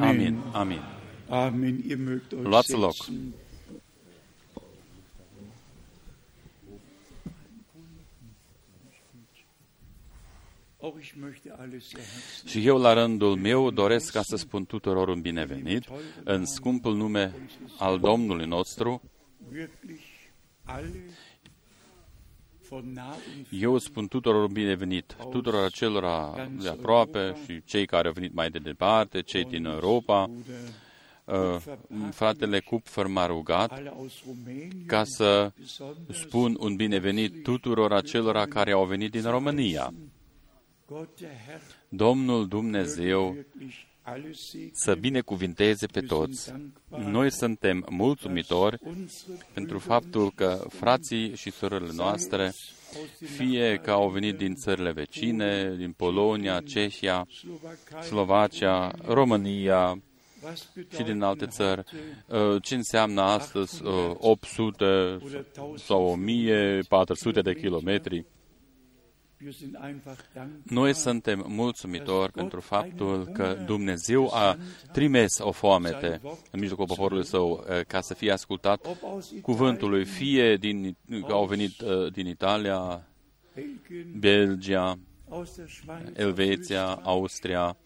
Amin. Amin. Amin. Luați loc. Și eu, la rândul meu, doresc ca să spun tuturor un binevenit în scumpul nume al Domnului nostru. Eu spun tuturor un binevenit, tuturor acelora de aproape și cei care au venit mai de departe, cei din Europa. Fratele Kupfer m-a rugat ca să spun un binevenit tuturor acelora care au venit din România. Domnul Dumnezeu să binecuvinteze pe toți. Noi suntem mulțumitori pentru faptul că frații și surorile noastre, fie că au venit din țările vecine, din Polonia, Cehia, Slovacia, România și din alte țări, ce înseamnă astăzi 800 sau 1400 de kilometri. Noi suntem mulțumitori pentru faptul că Dumnezeu a trimis o foamete în mijlocul poporului său ca să fie ascultat cuvântul lui, fie că au venit din Italia, Belgia, Elveția, Austria,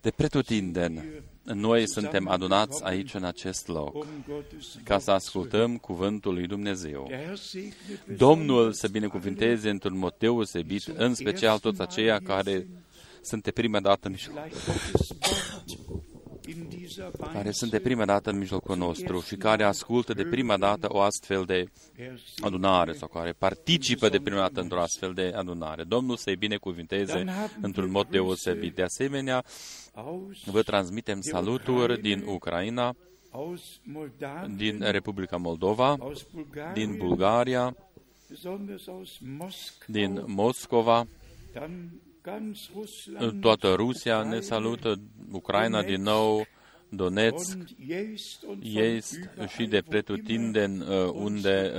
de pretutindeni. Noi suntem adunați aici, în acest loc, ca să ascultăm cuvântul lui Dumnezeu. Domnul să binecuvinteze într-un mod deosebit, în special toți aceia care sunt de prima dată în mijlocul nostru și care ascultă de prima dată o astfel de adunare sau care participă de prima dată într-o astfel de adunare. Domnul să-i binecuvinteze într-un mod deosebit. De asemenea, vă transmitem saluturi din Ucraina, din Republica Moldova, din Bulgaria, din Moscova, toată Rusia ne salută, Ucraina din nou, Donetsk, Iest și de pretutindeni unde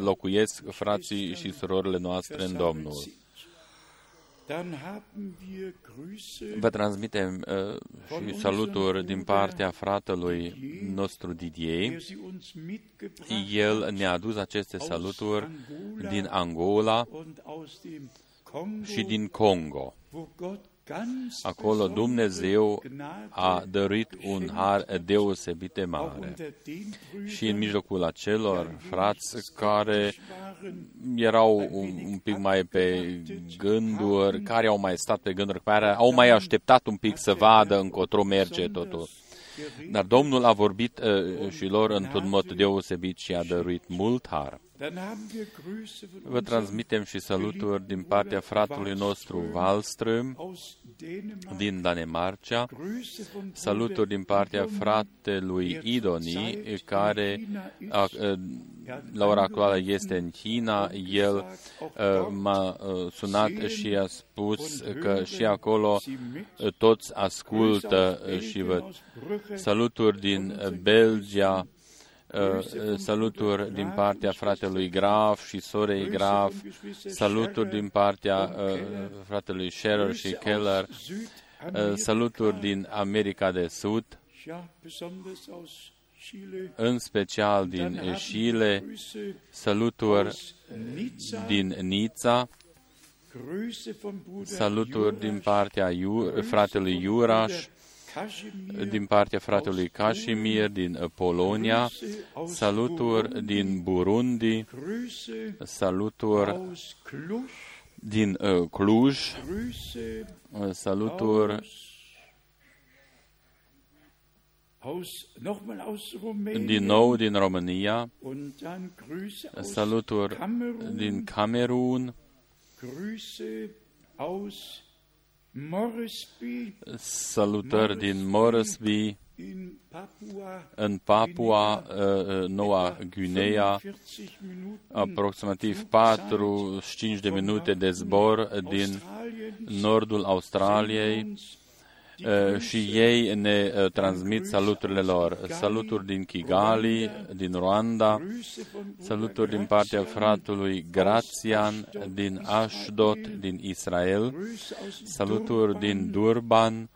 locuiesc frații și surorile noastre în Domnul. Vă transmitem și saluturi din partea fratelui nostru Didier. El ne-a adus aceste saluturi din Angola și din Congo. Acolo Dumnezeu a dăruit un har deosebit de mare. Și în mijlocul acelor frați care erau un pic mai pe gânduri, care au mai stat pe gânduri, care au mai așteptat un pic să vadă încotro merge totul. Dar Domnul a vorbit și lor într-un mod deosebit și a dăruit mult har. Vă transmitem și saluturi din partea fratelui nostru Wallström din Danemarca, saluturi din partea fratelui Idoni, care la ora actuală este în China. El m-a sunat și a spus că și acolo toți ascultă și văd. Saluturi din Belgia, saluturi din partea fratelui Graf și sorei Graf, saluturi din partea fratelui Scherer și Keller, saluturi din America de Sud, în special din Chile, saluturi din Nița, saluturi din partea fratelui Iuraș, din partea fratelui Casimir din Polonia, saluturi din Burundi, saluturi din Cluj, saluturi din nou din România, saluturi din Camerun, salutări din Moresby, în Papua, Noua Guinea, aproximativ 45 de minute de zbor din nordul Australiei, și ei ne transmit saluturile lor. Saluturi din Kigali, din Rwanda, saluturi din partea fratului Grațian, din Ashdot, din Israel, saluturi din Durban,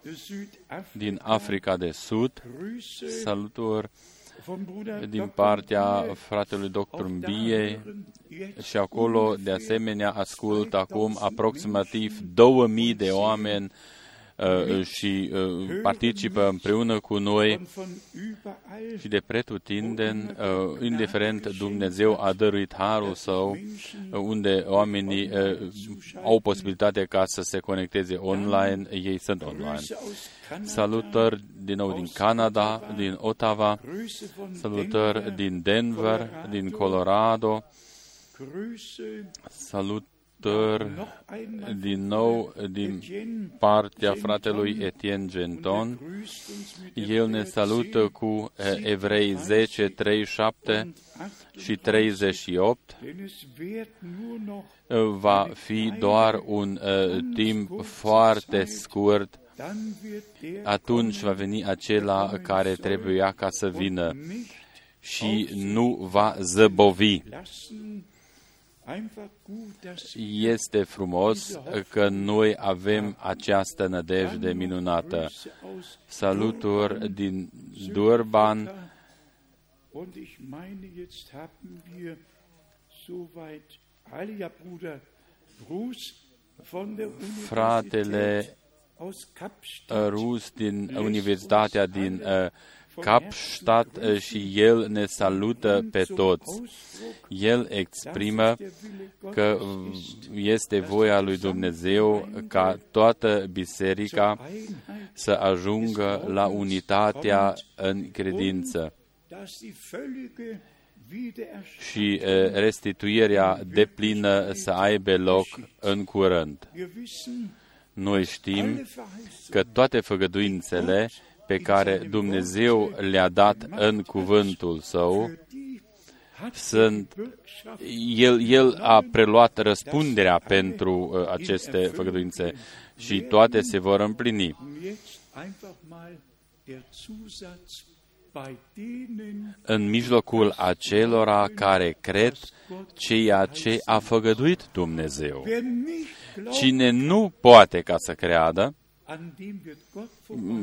din Africa de Sud, saluturi din partea fratelui doctor Bie și acolo, de asemenea, ascult acum aproximativ 2000 de oameni și participă împreună cu noi și de pretutindeni, indiferent Dumnezeu a dăruit harul său, unde oamenii au posibilitatea ca să se conecteze online, ei sunt online. Salutări din nou din Canada, din Ottawa, salutări din Denver, din Colorado, salutări din nou din partea fratelui Etienne Genton. El ne salută cu Evrei 10, 37 și 38. Va fi doar un timp foarte scurt. Atunci va veni acela care trebuia ca să vină și nu va zăbovi. Este frumos că noi avem această nădejde minunată. Saluturi din Durban. Fratele Rus din Universitatea din Kapstadt și el ne salută pe toți. El exprimă că este voia lui Dumnezeu ca toată biserica să ajungă la unitatea în credință și restituirea deplină să aibă loc în curând. Noi știm că toate făgăduințele pe care Dumnezeu le-a dat în cuvântul Său, El a preluat răspunderea pentru aceste făgăduințe și toate se vor împlini. În mijlocul acelora care cred ceea ce a făgăduit Dumnezeu. Cine nu poate ca să creadă,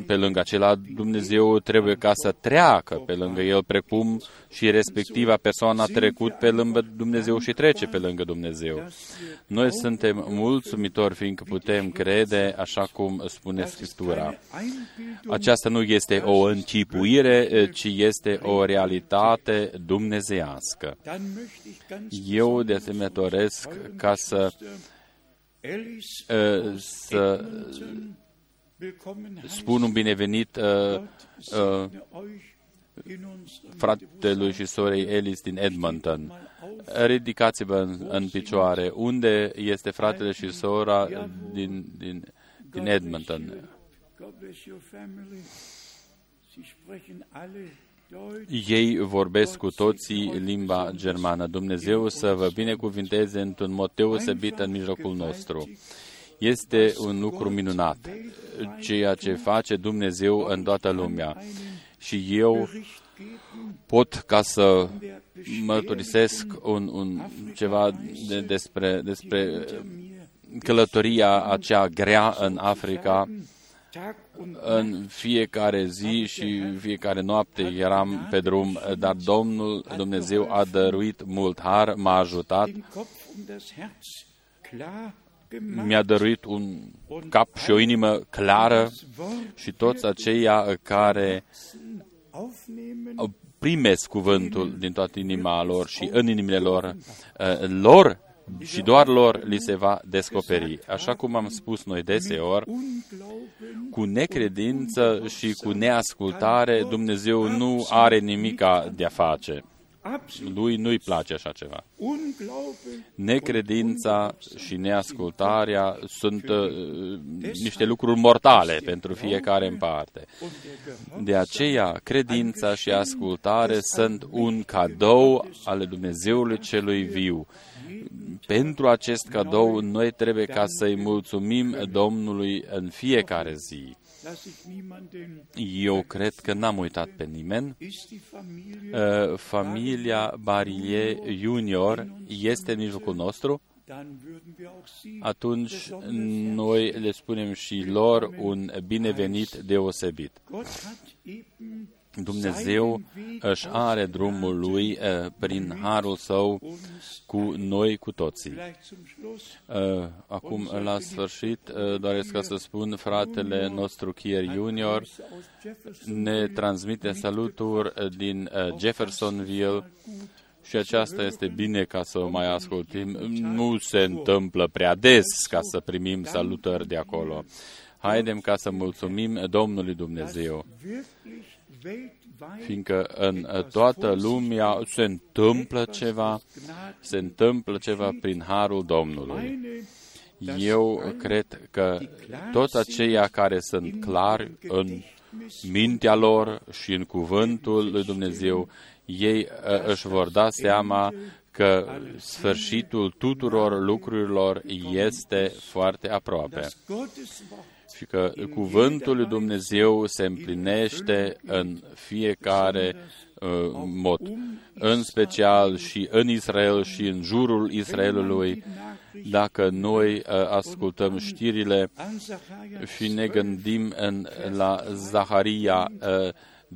pe lângă acela Dumnezeu trebuie ca să treacă pe lângă el, precum și respectiva persoană a trecut pe lângă Dumnezeu și trece pe lângă Dumnezeu. Noi suntem mulțumitori, fiindcă putem crede, așa cum spune Scriptura. Aceasta nu este o încipuire, ci este o realitate dumnezeiască. Eu, de asemenea, doresc ca să spun un binevenit fratelui și sorei Elis din Edmonton. Ridicați-vă în picioare. Unde este fratele și sora din Edmonton? Ei vorbesc cu toții limba germană. Dumnezeu să vă binecuvinteze într-un mod deosebit în mijlocul nostru. Este un lucru minunat, ceea ce face Dumnezeu în toată lumea. Și eu pot ca să mărturisesc ceva despre călătoria aceea grea în Africa. În fiecare zi și fiecare noapte eram pe drum, dar Domnul Dumnezeu a dăruit mult har, m-a ajutat, mi-a dăruit un cap și o inimă clară și toți aceia care primesc cuvântul din toată inima lor și în inimile lor, lor și doar lor li se va descoperi. Așa cum am spus noi deseori, cu necredință și cu neascultare, Dumnezeu nu are nimica de-a face. Lui nu-i place așa ceva. Necredința și neascultarea sunt niște lucruri mortale pentru fiecare în parte. De aceea, credința și ascultare sunt un cadou al Dumnezeului celui viu. Pentru acest cadou, noi trebuie ca să-i mulțumim Domnului în fiecare zi. Eu cred că n-am uitat pe nimeni. Familia Barie Junior este în mijlocul nostru. Atunci noi le spunem și lor un binevenit deosebit. Dumnezeu își are drumul Lui prin harul Său cu noi, cu toții. Acum, la sfârșit, doresc ca să spun, fratele nostru Kier Junior ne transmite saluturi din Jeffersonville și aceasta este bine ca să o mai ascultim. Nu se întâmplă prea des ca să primim salutări de acolo. Haidem ca să mulțumim Domnului Dumnezeu, fiindcă în toată lumea se întâmplă ceva prin harul Domnului. Eu cred că toți aceia care sunt clari în mintea lor și în cuvântul lui Dumnezeu, ei își vor da seama că sfârșitul tuturor lucrurilor este foarte aproape și că cuvântul lui Dumnezeu se împlinește în fiecare mod, în special și în Israel și în jurul Israelului. Dacă noi ascultăm știrile și ne gândim la Zaharia 12:3,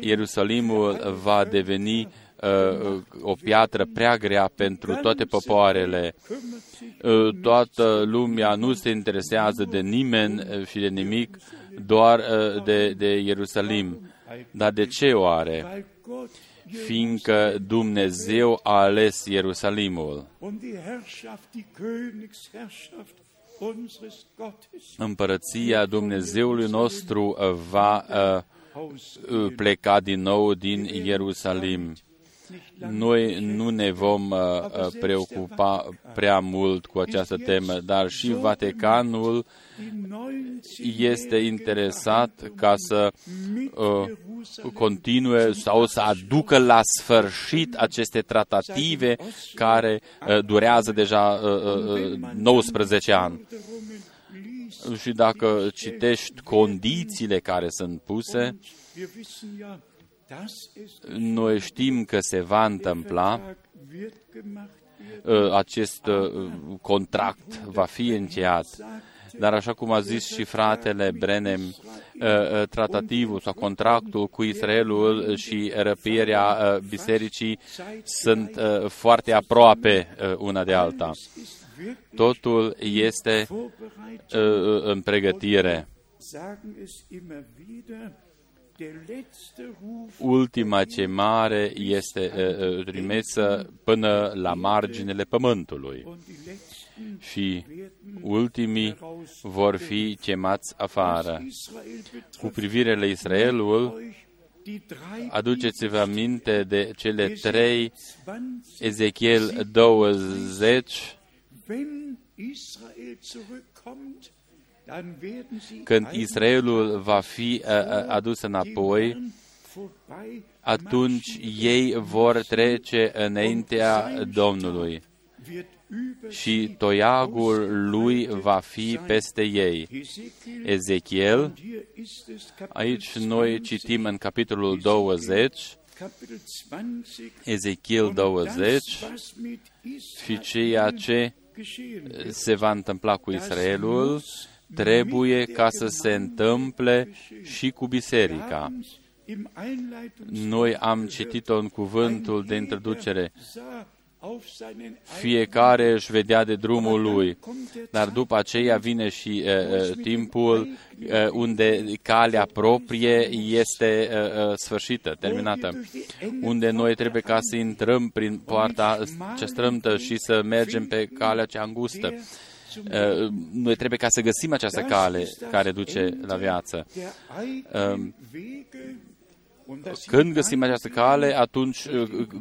Ierusalimul va deveni o piatră prea grea pentru toate popoarele. Toată lumea nu se interesează de nimeni și de nimic, doar de Ierusalim. Dar de ce oare? Fiindcă Dumnezeu a ales Ierusalimul. Împărăția Dumnezeului nostru va pleca din nou din Ierusalim. Noi nu ne vom preocupa prea mult cu această temă, dar și Vaticanul este interesat ca să continue sau să aducă la sfârșit aceste tratative care durează deja 19 ani. Și dacă citești condițiile care sunt puse, noi știm că se va întâmpla, acest contract va fi încheiat, dar așa cum a zis și fratele Branham, tratativul sau contractul cu Israelul și răpirea bisericii sunt foarte aproape una de alta. Totul este în pregătire. Ultima chemare este trimisă până la marginile pământului și ultimii vor fi chemați afară. Cu privire la Israelul, aduceți-vă aminte de cele 3, Ezechiel 20, când Israelul va fi adus înapoi, atunci ei vor trece înaintea Domnului și toiagul lui va fi peste ei. Ezechiel, aici noi citim în capitolul 20, Ezechiel 20, și ceea ce se va întâmpla cu Israelul trebuie ca să se întâmple și cu biserica. Noi am citit-o în cuvântul de introducere. Fiecare își vedea de drumul lui, dar după aceea vine și timpul unde calea proprie este sfârșită, terminată, unde noi trebuie ca să intrăm prin poarta cea strâmtă și să mergem pe calea cea îngustă. Noi trebuie ca să găsim această cale care duce la viață. Când găsim această cale, atunci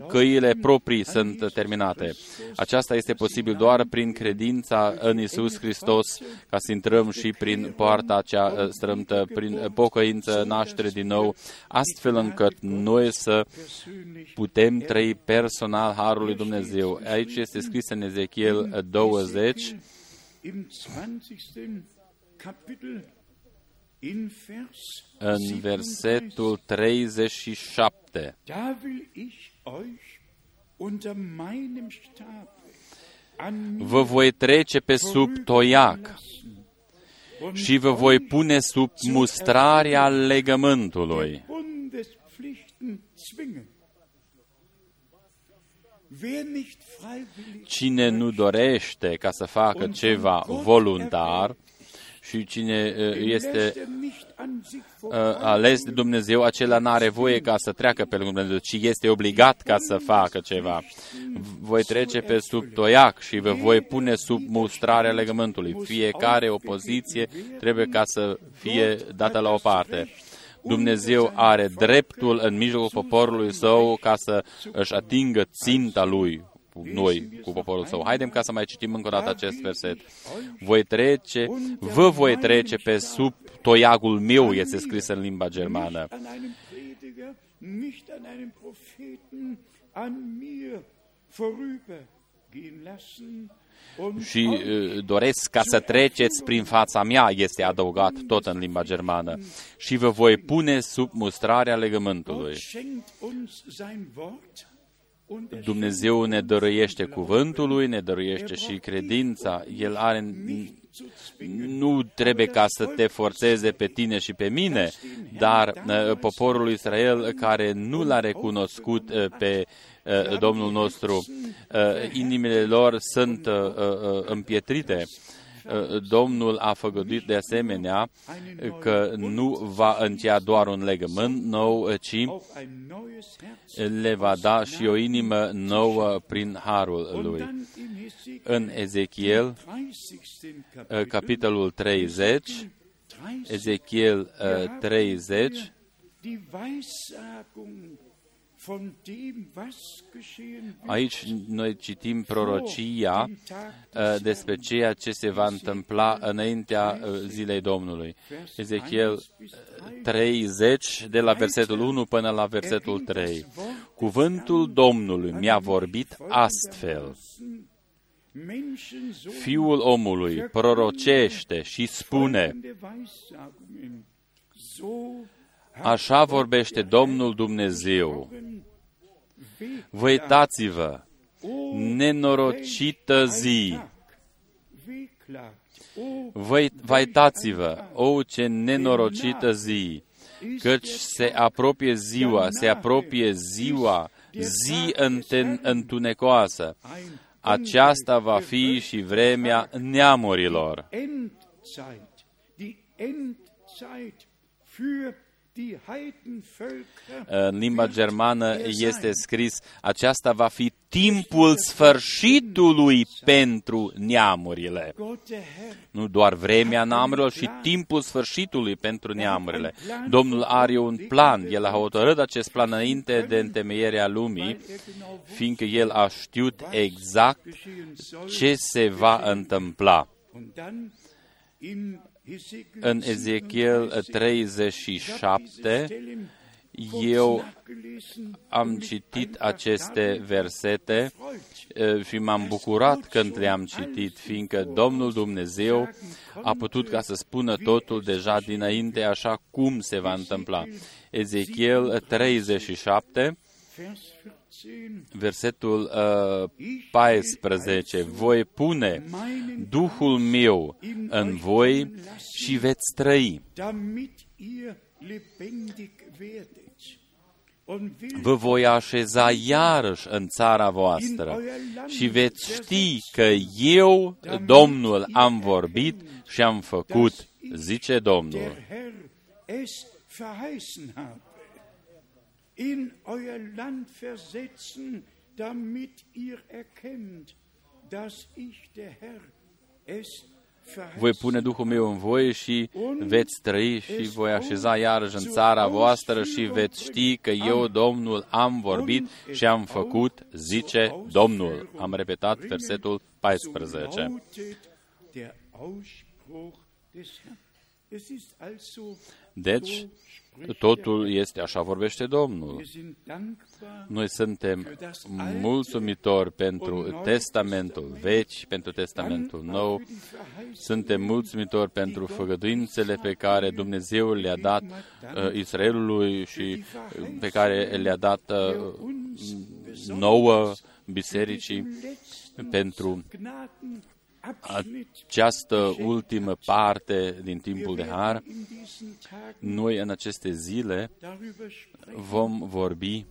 căile proprii sunt terminate. Aceasta este posibil doar prin credința în Iisus Hristos, ca să intrăm și prin poarta cea strâmtă, prin pocăință, naștere din nou, astfel încât noi să putem trăi personal harul lui Dumnezeu. Aici este scris în Ezechiel 20, În versetul 37. Vă voi trece pe sub toiac și vă voi pune sub mustrarea legământului. Cine nu dorește ca să facă ceva voluntar și cine este ales de Dumnezeu, acela n-are voie ca să treacă pe lângă Dumnezeu, ci este obligat ca să facă ceva. Voi trece pe sub toiac și vă voi pune sub mustrarea legământului. Fiecare opoziție trebuie ca să fie dată la o parte. Dumnezeu are dreptul în mijlocul poporului său ca să își atingă ținta lui, noi, cu poporul său. Haidem ca să mai citim încă o dată acest verset. Vă voi trece pe sub toiagul meu, este scris în limba germană. Și doresc ca să treceți prin fața mea, este adăugat tot în limba germană, și vă voi pune sub mustrarea legământului. Dumnezeu ne dăruiește cuvântul lui, ne dăruiește și credința. El are, nu trebuie ca să te forțeze pe tine și pe mine, dar poporul Israel care nu l-a recunoscut pe Domnul nostru, inimile lor sunt împietrite. Domnul a făgăduit de asemenea că nu va încheia doar un legământ nou, ci le va da și o inimă nouă prin harul lui. În Ezechiel, capitolul 30, Ezechiel 30, aici noi citim prorocia despre ceea ce se va întâmpla înaintea zilei Domnului. Ezechiel 30, de la versetul 1 până la versetul 3. Cuvântul Domnului mi-a vorbit astfel. Fiul omului, prorocește și spune: așa vorbește Domnul Dumnezeu. Vă uitați-vă, nenorocită zi! Vă uitați-vă, o, ce nenorocită zi! Căci se apropie ziua, zi întunecoasă. Aceasta va fi și vremea neamurilor. În limba germană este scris: aceasta va fi timpul sfârșitului pentru neamurile. Nu doar vremea neamurilor, ci timpul sfârșitului pentru neamurile. Domnul are un plan. El a hotărât acest plan înainte de întemeierea lumii, fiindcă El a știut exact ce se va întâmpla. În Ezechiel 37, eu am citit aceste versete și m-am bucurat când le-am citit, fiindcă Domnul Dumnezeu a putut ca să spună totul deja dinainte, așa cum se va întâmpla. Ezechiel 37, versetul 14. Voi pune Duhul meu în voi și veți trăi. Vă voi așeza iarăși în țara voastră și veți ști că eu, Domnul, am vorbit și am făcut, zice Domnul. In euer Land versetzen, damit ihr erkennt, dass ich der Herr es verheißen. Voi pune Duhul meu în voi și veți trăi și voi așeza iarăși în țara voastră și veți ști că eu, Domnul, am vorbit și am făcut, zice Domnul. Am repetat versetul 14. Deci, Totul este, așa vorbește Domnul. Noi suntem mulțumitori pentru Testamentul Vechi, pentru Testamentul Nou. Suntem mulțumitori pentru făgăduințele pe care Dumnezeu le-a dat Israelului și pe care le-a dat nouă bisericii, pentru această ultimă parte din timpul de har. Noi în aceste zile vom vorbi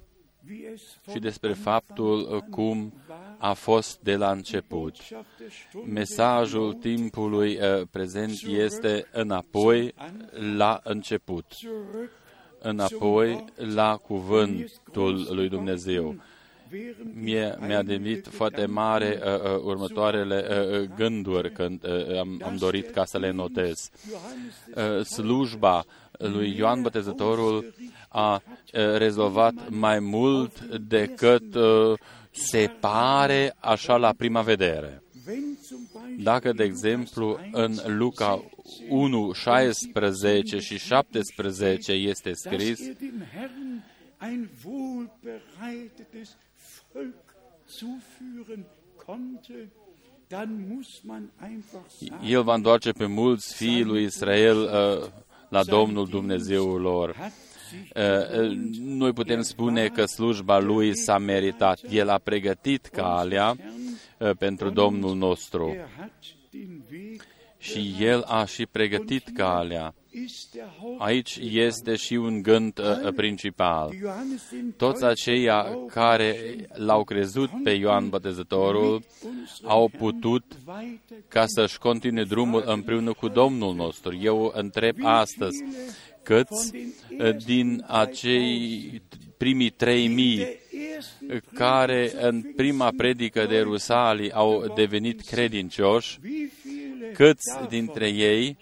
și despre faptul cum a fost de la început. Mesajul timpului prezent este înapoi la început, înapoi la cuvântul lui Dumnezeu. Mi-a devenit foarte mare următoarele gânduri când am dorit ca să le notez. Slujba lui Ioan Botezătorul a rezolvat mai mult decât se pare așa la prima vedere. Dacă, de exemplu, în Luca 1, 16 și 17 este scris El va întoarce pe mulți fiii lui Israel la Domnul Dumnezeul lor. Noi putem spune că slujba lui s-a meritat. El a pregătit calea pentru Domnul nostru. Și El a și pregătit calea. Aici este și un gând principal. Toți aceia care l-au crezut pe Ioan Botezătorul au putut ca să-și continue drumul împreună cu Domnul nostru. Eu întreb astăzi, câți din acei primii 3.000 care în prima predică de Rusalii au devenit credincioși, câți dintre ei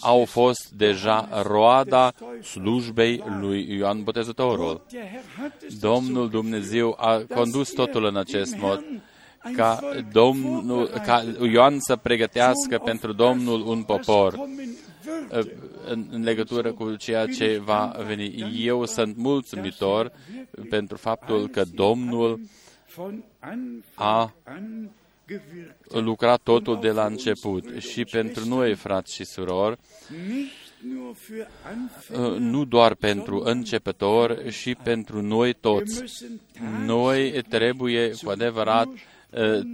au fost deja roada slujbei lui Ioan Botezătorul? Domnul Dumnezeu a condus totul în acest mod, ca Ioan să pregătească pentru Domnul un popor. În legătură cu ceea ce va veni, eu sunt mulțumitor pentru faptul că Domnul a lucra totul de la început. Și pentru noi, frați și surori, nu doar pentru începători, și pentru noi toți. Noi trebuie, cu adevărat,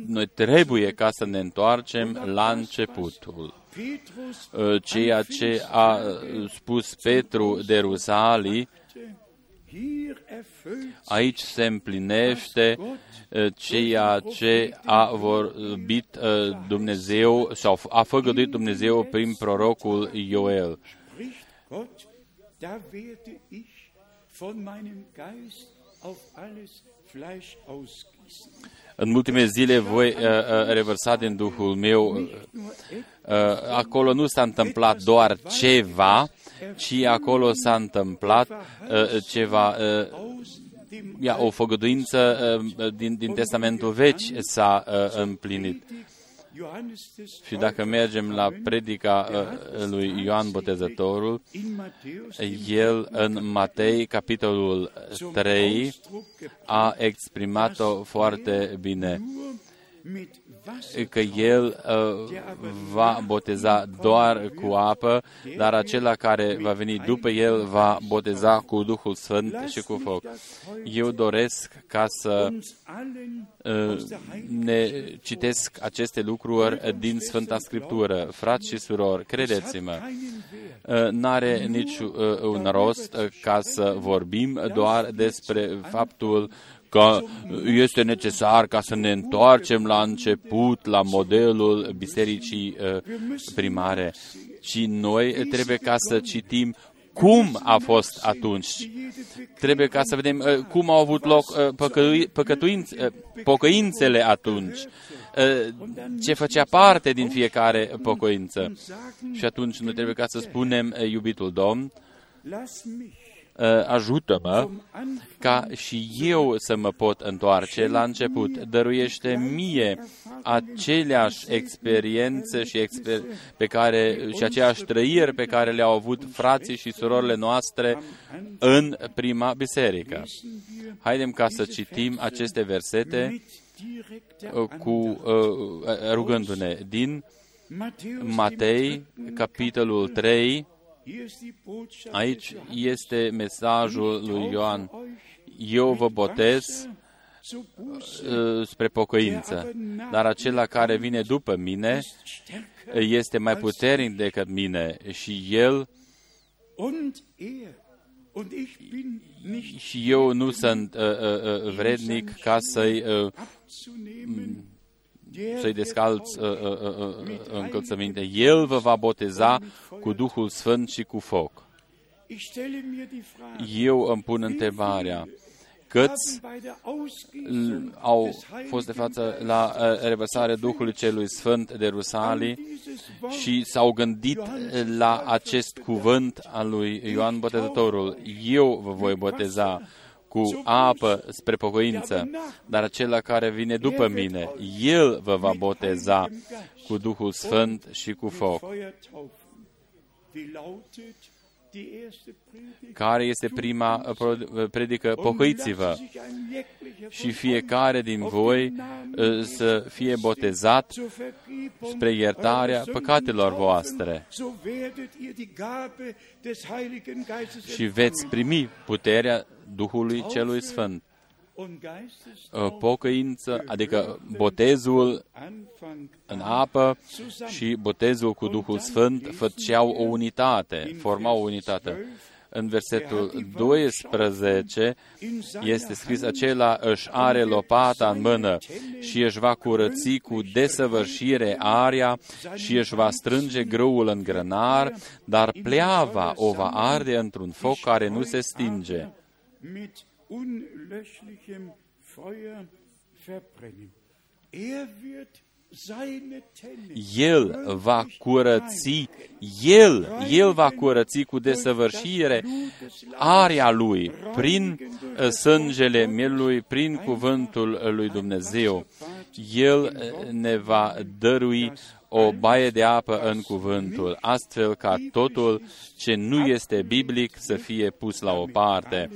noi trebuie ca să ne întoarcem la începutul. Ceea ce a spus Petru de Rusalii, aici se împlinește ceea ce a vorbit Dumnezeu sau a făgăduit Dumnezeu prin prorocul Ioel. În ultime zile voi revărsa din Duhul meu. Acolo nu s-a întâmplat doar ceva, ci acolo s-a întâmplat ceva. O făgăduință din Testamentul Vechi s-a împlinit. Și dacă mergem la predica lui Ioan Botezătorul, el în Matei, capitolul 3, a exprimat-o foarte bine, că el va boteza doar cu apă, dar acela care va veni după el va boteza cu Duhul Sfânt și cu foc. Eu doresc ca să ne citesc aceste lucruri din Sfânta Scriptură. Frați și surori, credeți-mă, n-are niciun rost ca să vorbim doar despre faptul că este necesar ca să ne întoarcem la început, la modelul bisericii primare. Și noi trebuie ca să citim cum a fost atunci. Trebuie ca să vedem cum au avut loc pocăințele atunci, ce făcea parte din fiecare pocăință. Și atunci noi trebuie ca să spunem, iubitul Domn, ajută-mă ca și eu să mă pot întoarce la început. Dăruiește mie aceleași experiențe și aceeași trăiri pe care le-au avut frații și surorile noastre în prima biserică. Haidem ca să citim aceste versete rugându-ne din Matei, capitolul 3. Aici este mesajul lui Ioan. Eu vă botez spre pocăință, dar acela care vine după mine este mai puternic decât mine și el... Și eu nu sunt vrednic ca să-i descalți încălțăminte. El vă va boteza cu Duhul Sfânt și cu foc. Eu îmi pun întrebarea. Câți au fost de față la revărsarea Duhului Celui Sfânt de Rusalii și s-au gândit la acest cuvânt al lui Ioan Botezătorul. Eu vă voi boteza cu apă spre pocăință, dar acela care vine după mine, el vă va boteza cu Duhul Sfânt și cu foc. Care este prima predică? Pocăiți-vă și fiecare din voi să fie botezat spre iertarea păcatelor voastre și veți primi puterea Duhului Celui Sfânt. Pocăință, adică botezul în apă și botezul cu Duhul Sfânt făceau o unitate, formau o unitate. În versetul 12 este scris: acela își are lopata în mână și își va curăți cu desăvârșire aria și își va strânge grâul în grănar, dar pleava o va arde într-un foc care nu se stinge. Unlöschlichem Feuer verbrennen. Er wird seine Tenne. El va curăți, el va curăți cu desăvârșire aria lui prin sângele mielului, prin cuvântul lui Dumnezeu. El ne va dărui o baie de apă în cuvântul, astfel ca totul ce nu este biblic să fie pus la o parte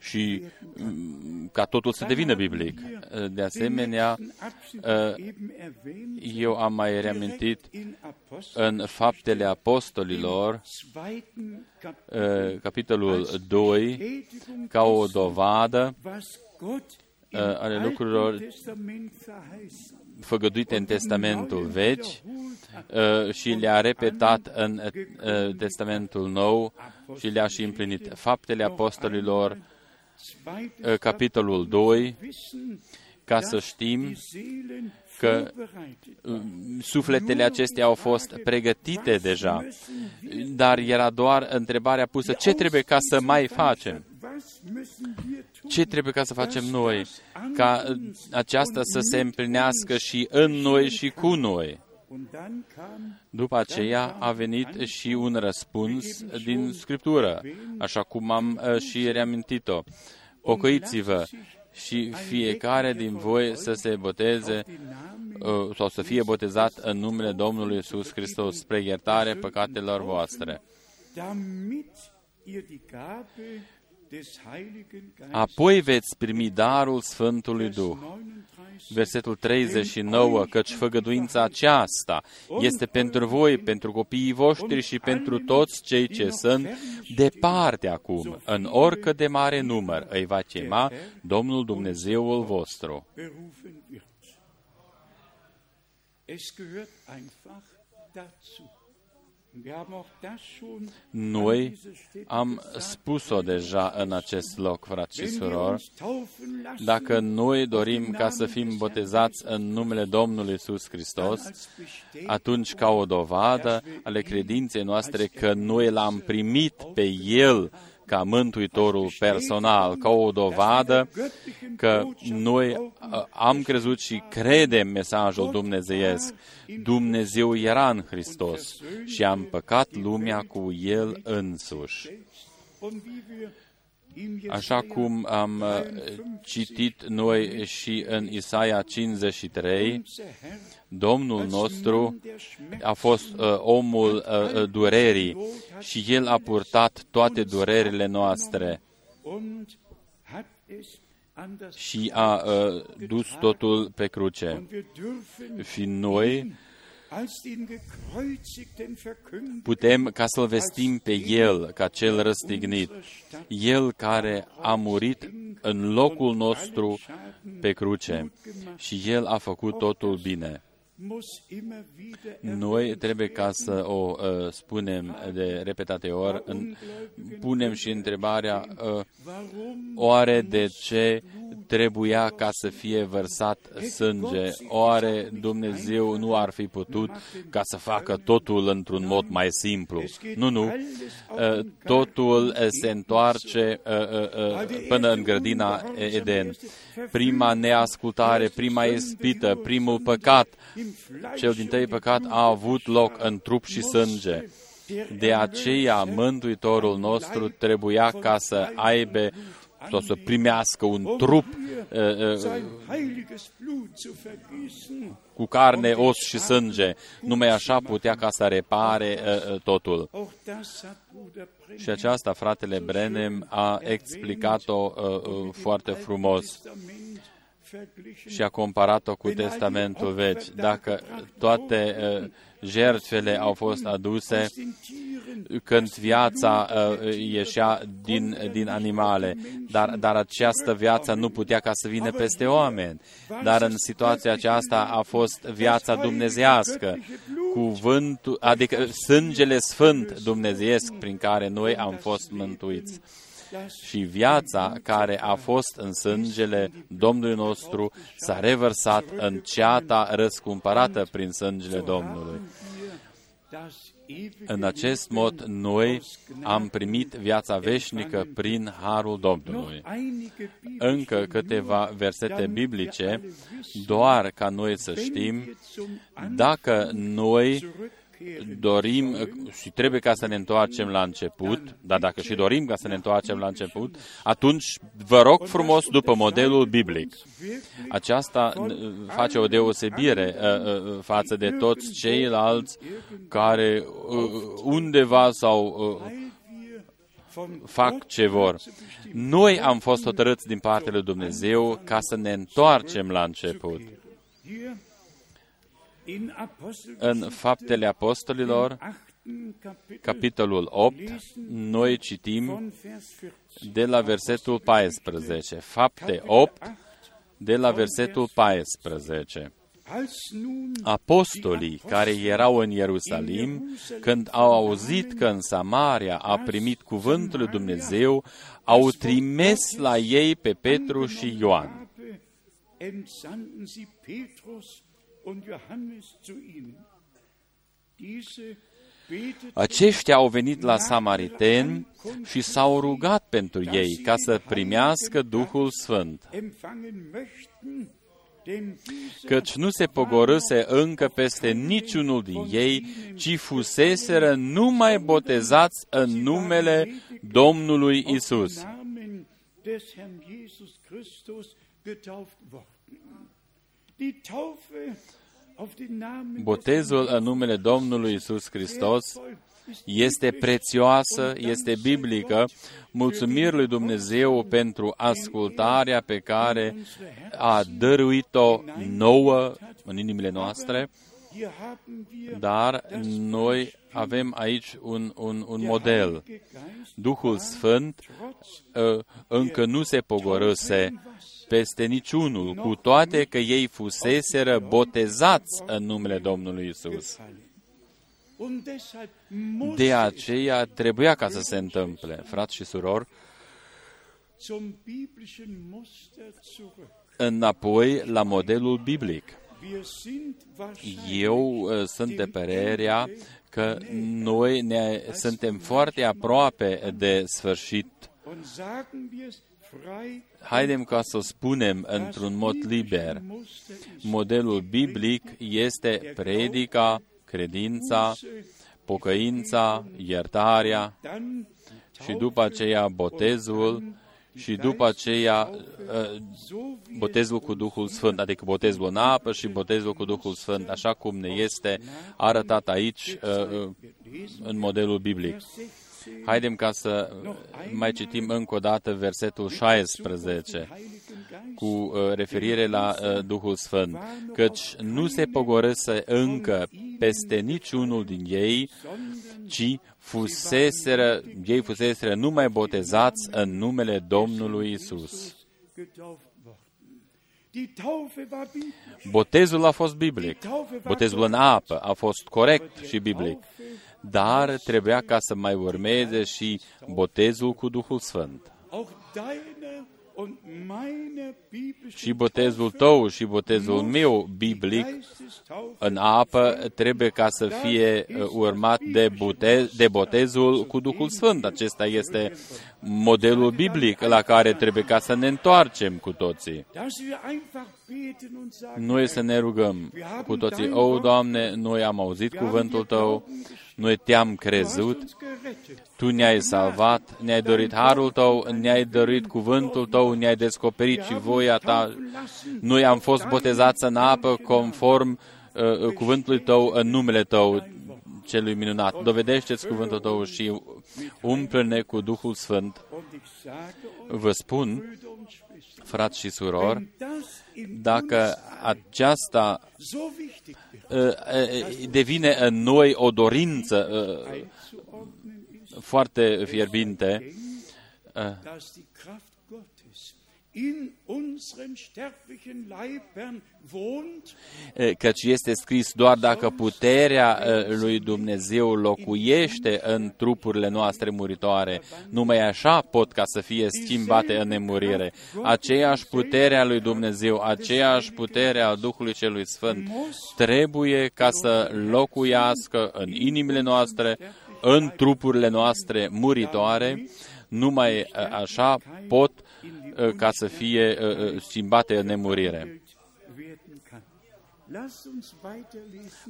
și ca totul să devină biblic. De asemenea, eu am mai reamintit în Faptele Apostolilor, capitolul 2, ca o dovadă ale lucrurilor făgăduite în Testamentul Vechi și le-a repetat în Testamentul Nou și le-a și împlinit. Faptele Apostolilor, capitolul 2, ca să știm că sufletele acestea au fost pregătite deja, dar era doar întrebarea pusă: ce trebuie ca să mai facem? Ce trebuie ca să facem noi ca aceasta să se împlinească și în noi și cu noi? După aceea a venit și un răspuns din Scriptură, așa cum am și reamintit-o. Pocăiți-vă și fiecare din voi să se boteze sau să fie botezat în numele Domnului Iisus Hristos spre iertare păcatelor voastre. Apoi veți primi darul Sfântului Duh. Versetul 39, căci făgăduința aceasta este pentru voi, pentru copiii voștri și pentru toți cei ce sunt departe acum, în oricât de mare număr îi va chema Domnul Dumnezeul vostru. Noi am spus-o deja în acest loc, frați și surori, dacă noi dorim ca să fim botezați în numele Domnului Iisus Hristos, atunci ca o dovadă ale credinței noastre că noi l-am primit pe El ca mântuitorul personal, ca o dovadă că noi am crezut și credem mesajul dumnezeiesc. Dumnezeu era în Hristos și a împăcat lumea cu El însuși. Așa cum am citit noi și în Isaia 53, Domnul nostru a fost omul durerii și El a purtat toate durerile noastre și a dus totul pe cruce. Și noi putem ca să-L vestim pe El, ca Cel răstignit, El care a murit în locul nostru pe cruce și El a făcut totul bine. Noi trebuie ca să o spunem de repetate ori, punem și întrebarea oare de ce trebuia ca să fie vărsat sânge? Oare Dumnezeu nu ar fi putut ca să facă totul într-un mod mai simplu? Nu, nu. Totul se întoarce până în grădina Eden. Prima neascultare, prima ispită, primul păcat, cel dintâi păcat a avut loc în trup și sânge. De aceea Mântuitorul nostru trebuia ca să aibă sau să primească un trup cu carne, os și sânge. Numai așa putea ca să repare totul. Și aceasta fratele Branham a explicat-o foarte frumos și a comparat-o cu Testamentul Vechi. Dacă toate jertfele au fost aduse când viața ieșea din animale, dar această viață nu putea ca să vină peste oameni. Dar în situația aceasta a fost viața dumnezeiască, cuvântul, adică sângele sfânt dumnezeiesc prin care noi am fost mântuiți. Și viața care a fost în sângele Domnului nostru s-a revărsat în ceata răscumpărată prin sângele Domnului. În acest mod, noi am primit viața veșnică prin harul Domnului. Încă câteva versete biblice, doar ca noi să știm, dacă noi dorim și trebuie ca să ne întoarcem la început, dar dacă și dorim ca să ne întoarcem la început, atunci vă rog frumos după modelul biblic. Aceasta face o deosebire față de toți ceilalți care undeva sau fac ce vor. Noi am fost hotărâți din partea lui Dumnezeu ca să ne întoarcem la început. În Faptele Apostolilor, capitolul 8, noi citim de la versetul 14. Fapte 8, de la versetul 14. Apostolii care erau în Ierusalim, când au auzit că în Samaria a primit cuvântul lui Dumnezeu, au trimis la ei pe Petru și Ioan. Aceștia au venit la samariteni și s-au rugat pentru ei ca să primească Duhul Sfânt, căci nu se pogorâse încă peste niciunul din ei, ci fuseseră numai botezați în numele Domnului Isus. Botezul în numele Domnului Iisus Hristos este prețioasă, este biblică. Mulțumiri lui Dumnezeu pentru ascultarea pe care a dăruit-o nouă în inimile noastre, dar noi avem aici un model. Duhul Sfânt încă nu se pogorâse peste niciunul, cu toate că ei fuseseră botezați în numele Domnului Isus. De aceea trebuia ca să se întâmple, frați și surori, înapoi la modelul biblic. Eu sunt de părerea că noi suntem foarte aproape de sfârșit. Haidem ca să spunem într-un mod liber. Modelul biblic este predica, credința, pocăința, iertarea, și după aceea botezul și după aceea botezul cu Duhul Sfânt, adică botezul în apă și botezul cu Duhul Sfânt, așa cum ne este arătat aici în modelul biblic. Haidem ca să mai citim încă o dată versetul 16 cu referire la Duhul Sfânt. Căci nu se pogorâse încă peste niciunul din ei, ci ei fuseseră numai botezați în numele Domnului Isus. Botezul a fost biblic. Botezul în apă a fost corect și biblic. Dar trebuia ca să mai urmeze și botezul cu Duhul Sfânt. Și botezul tău și botezul meu biblic în apă trebuie ca să fie urmat de botezul cu Duhul Sfânt. Acesta este modelul biblic la care trebuie ca să ne întoarcem cu toții. Noi să ne rugăm cu toții: O, Doamne, noi am auzit cuvântul Tău, noi Te-am crezut, Tu ne-ai salvat, ne-ai dorit harul Tău, ne-ai dorit cuvântul Tău, ne-ai descoperit și voia Ta. Noi am fost botezați în apă conform cuvântului Tău, în numele Tău celui minunat. Dovedește-ți cuvântul Tău și umple-ne cu Duhul Sfânt. Vă spun, frați și surori, dacă aceasta devine în noi o dorință foarte fierbinte, căci este scris: doar dacă puterea lui Dumnezeu locuiește în trupurile noastre muritoare, numai așa pot ca să fie schimbate în nemurire. Aceeași puterea lui Dumnezeu, aceeași puterea Duhului Celui Sfânt trebuie ca să locuiască în inimile noastre, în trupurile noastre muritoare. Numai așa pot ca să fie schimbate în nemurire.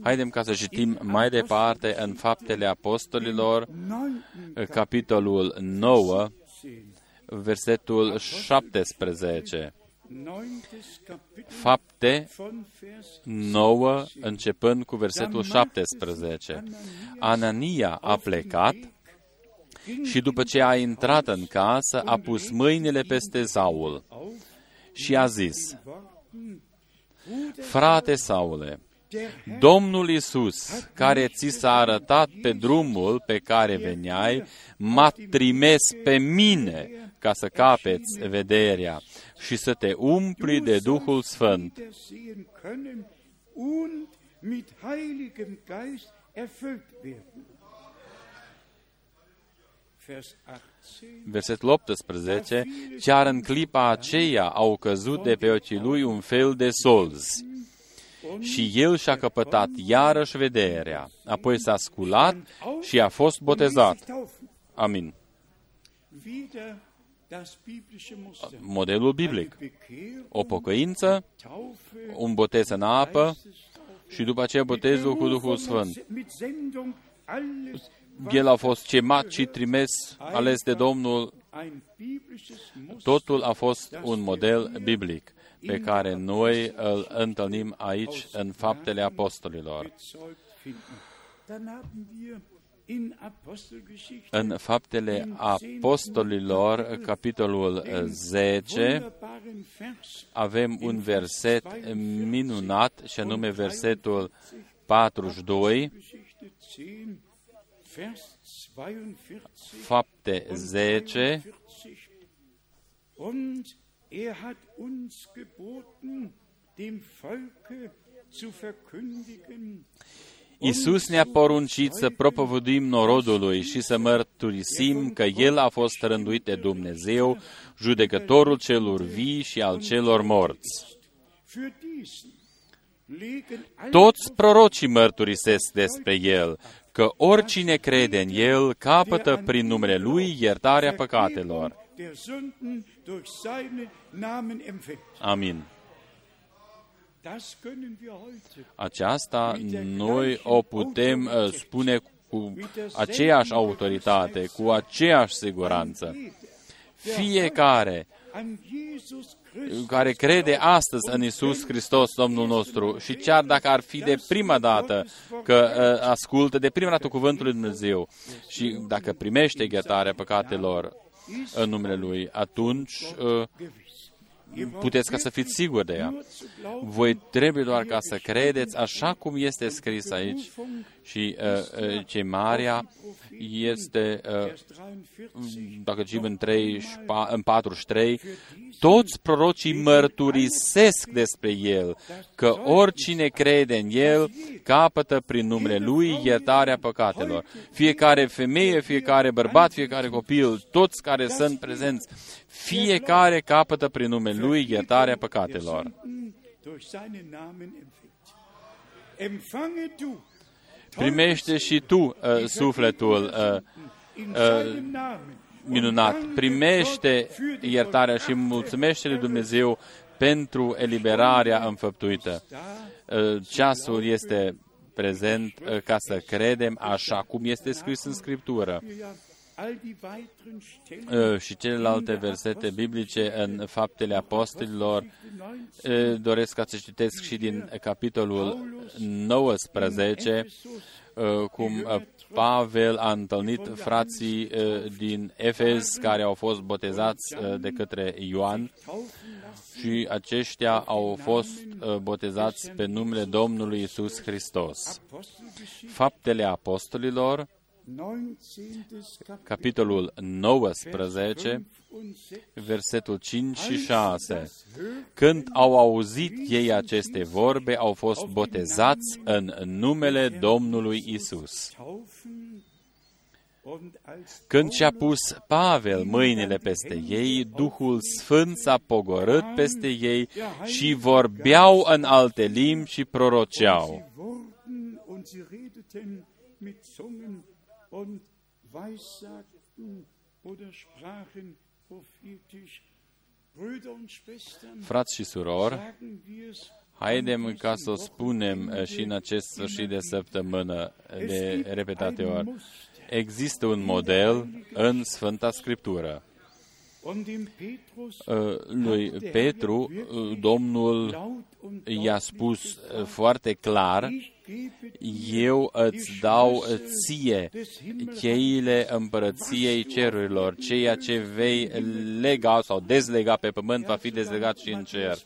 Haidem ca să citim mai departe în Faptele Apostolilor, capitolul 9, versetul 17. Fapte 9, începând cu versetul 17. Anania a plecat și după ce a intrat în casă, a pus mâinile peste Saul și a zis: Frate Saule, Domnul Iisus, care ți s-a arătat pe drumul pe care veneai, m-a trimis pe mine ca să capeți vederea și să te umpli de Duhul Sfânt. Versetul 18, chiar în clipa aceea au căzut de pe ochii lui un fel de solzi și el și-a căpătat iarăși vederea, apoi s-a sculat și a fost botezat. Amin. Modelul biblic. O pocăință, un botez în apă și după aceea botezul cu Duhul Sfânt. El a fost chemat și trimis, ales de Domnul. Totul a fost un model biblic pe care noi îl întâlnim aici în Faptele Apostolilor. În Faptele Apostolilor, capitolul 10, avem un verset minunat, și anume versetul 42, Fapte 10, Iisus ne-a poruncit să propovăduim norodului și să mărturisim că El a fost rânduit de Dumnezeu, judecătorul celor vii și al celor morți. Toți prorocii mărturisesc despre El, că oricine crede în El capătă prin numele Lui iertarea păcatelor. Amin. Aceasta noi o putem spune cu aceeași autoritate, cu aceeași siguranță. Fiecare care crede astăzi în Iisus Hristos, Domnul nostru, și chiar dacă ar fi de prima dată că ascultă de prima dată cuvântul lui Dumnezeu și dacă primește iertarea păcatelor în numele Lui, atunci puteți ca să fiți siguri de ea. Voi trebuie doar ca să credeți așa cum este scris aici. Și chemarea este, dacă citim în 43, toți prorocii mărturisesc despre el, că oricine crede în el capătă prin numele lui iertarea păcatelor. Fiecare femeie, fiecare bărbat, fiecare copil, toți care sunt prezenți, fiecare capătă prin numele lui iertarea păcatelor. Primește și tu sufletul minunat. Primește iertarea și mulțumește lui Dumnezeu pentru eliberarea înfăptuită. Ceasul este prezent ca să credem așa cum este scris în Scriptură. Și celelalte versete biblice în Faptele Apostolilor, doresc ca să citesc și din capitolul 19, cum Pavel a întâlnit frații din Efes care au fost botezați de către Ioan și aceștia au fost botezați pe numele Domnului Iisus Hristos. Faptele Apostolilor, capitolul 19, versetul 5 și 6. Când au auzit ei aceste vorbe, au fost botezați în numele Domnului Isus. Când și-a pus Pavel mâinile peste ei, Duhul Sfânt s-a pogorât peste ei și vorbeau în alte limbi și proroceau. Und weissagten oder sprachen prophetisch. Brüder und Schwestern, frați și surori, haidem ca să o spunem și în acest sfârșit de săptămână de repetate ori. Există un model în Sfânta Scriptură. Lui Petru, Domnul i-a spus foarte clar, eu îți dau ție cheile împărăției cerurilor, ceea ce vei lega sau dezlega pe pământ va fi dezlegat și în cer.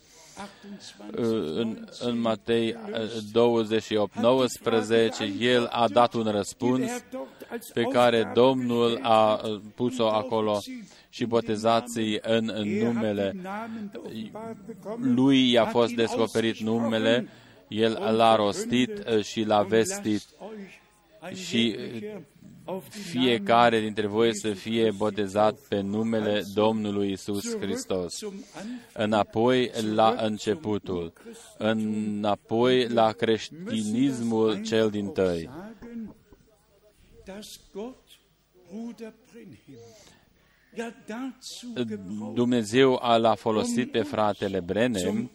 În Matei 28:19, el a dat un răspuns pe care Domnul a pus-o acolo și botezații în numele lui i-a fost descoperit numele, el l-a rostit și l-a vestit și fiecare dintre voi să fie botezat pe numele Domnului Iisus Hristos. Înapoi la începutul, înapoi la creștinismul cel dintâi. Dumnezeu l-a folosit pe fratele Branham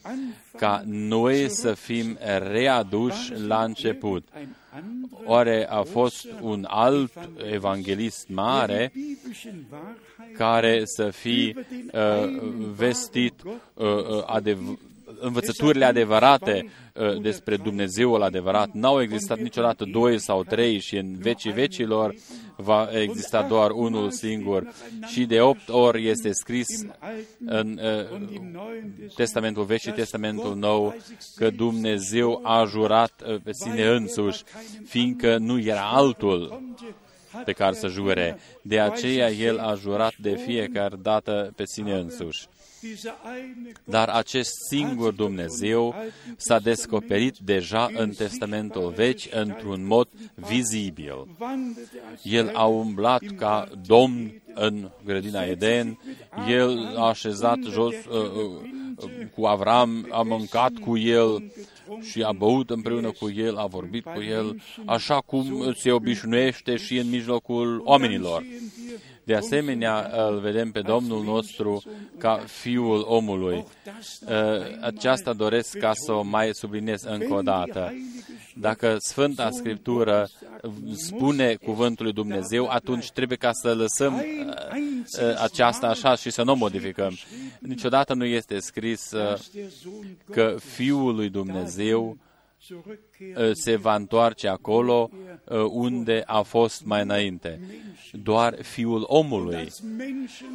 ca noi să fim readuși la început. Oare a fost un alt evanghelist mare care să fi vestit învățăturile adevărate despre Dumnezeul adevărat? N-au existat niciodată doi sau trei și în vecii vecilor va exista doar unul singur. Și de 8 ori este scris în Testamentul Vechi și Testamentul Nou că Dumnezeu a jurat pe sine însuși, fiindcă nu era altul pe care să jure. De aceea el a jurat de fiecare dată pe sine însuși. Dar acest singur Dumnezeu s-a descoperit deja în Testamentul Vechi într-un mod vizibil. El a umblat ca Domn în grădina Eden, el a așezat jos cu Avram, a mâncat cu el și a băut împreună cu el, a vorbit cu el, așa cum se obișnuiește și în mijlocul oamenilor. De asemenea, îl vedem pe Domnul nostru ca Fiul omului. Aceasta doresc ca să o mai subliniez încă o dată. Dacă Sfânta Scriptură spune cuvântul lui Dumnezeu, atunci trebuie ca să lăsăm aceasta așa și să nu o modificăm. Niciodată nu este scris că Fiul lui Dumnezeu se va întoarce acolo unde a fost mai înainte. Doar Fiul omului.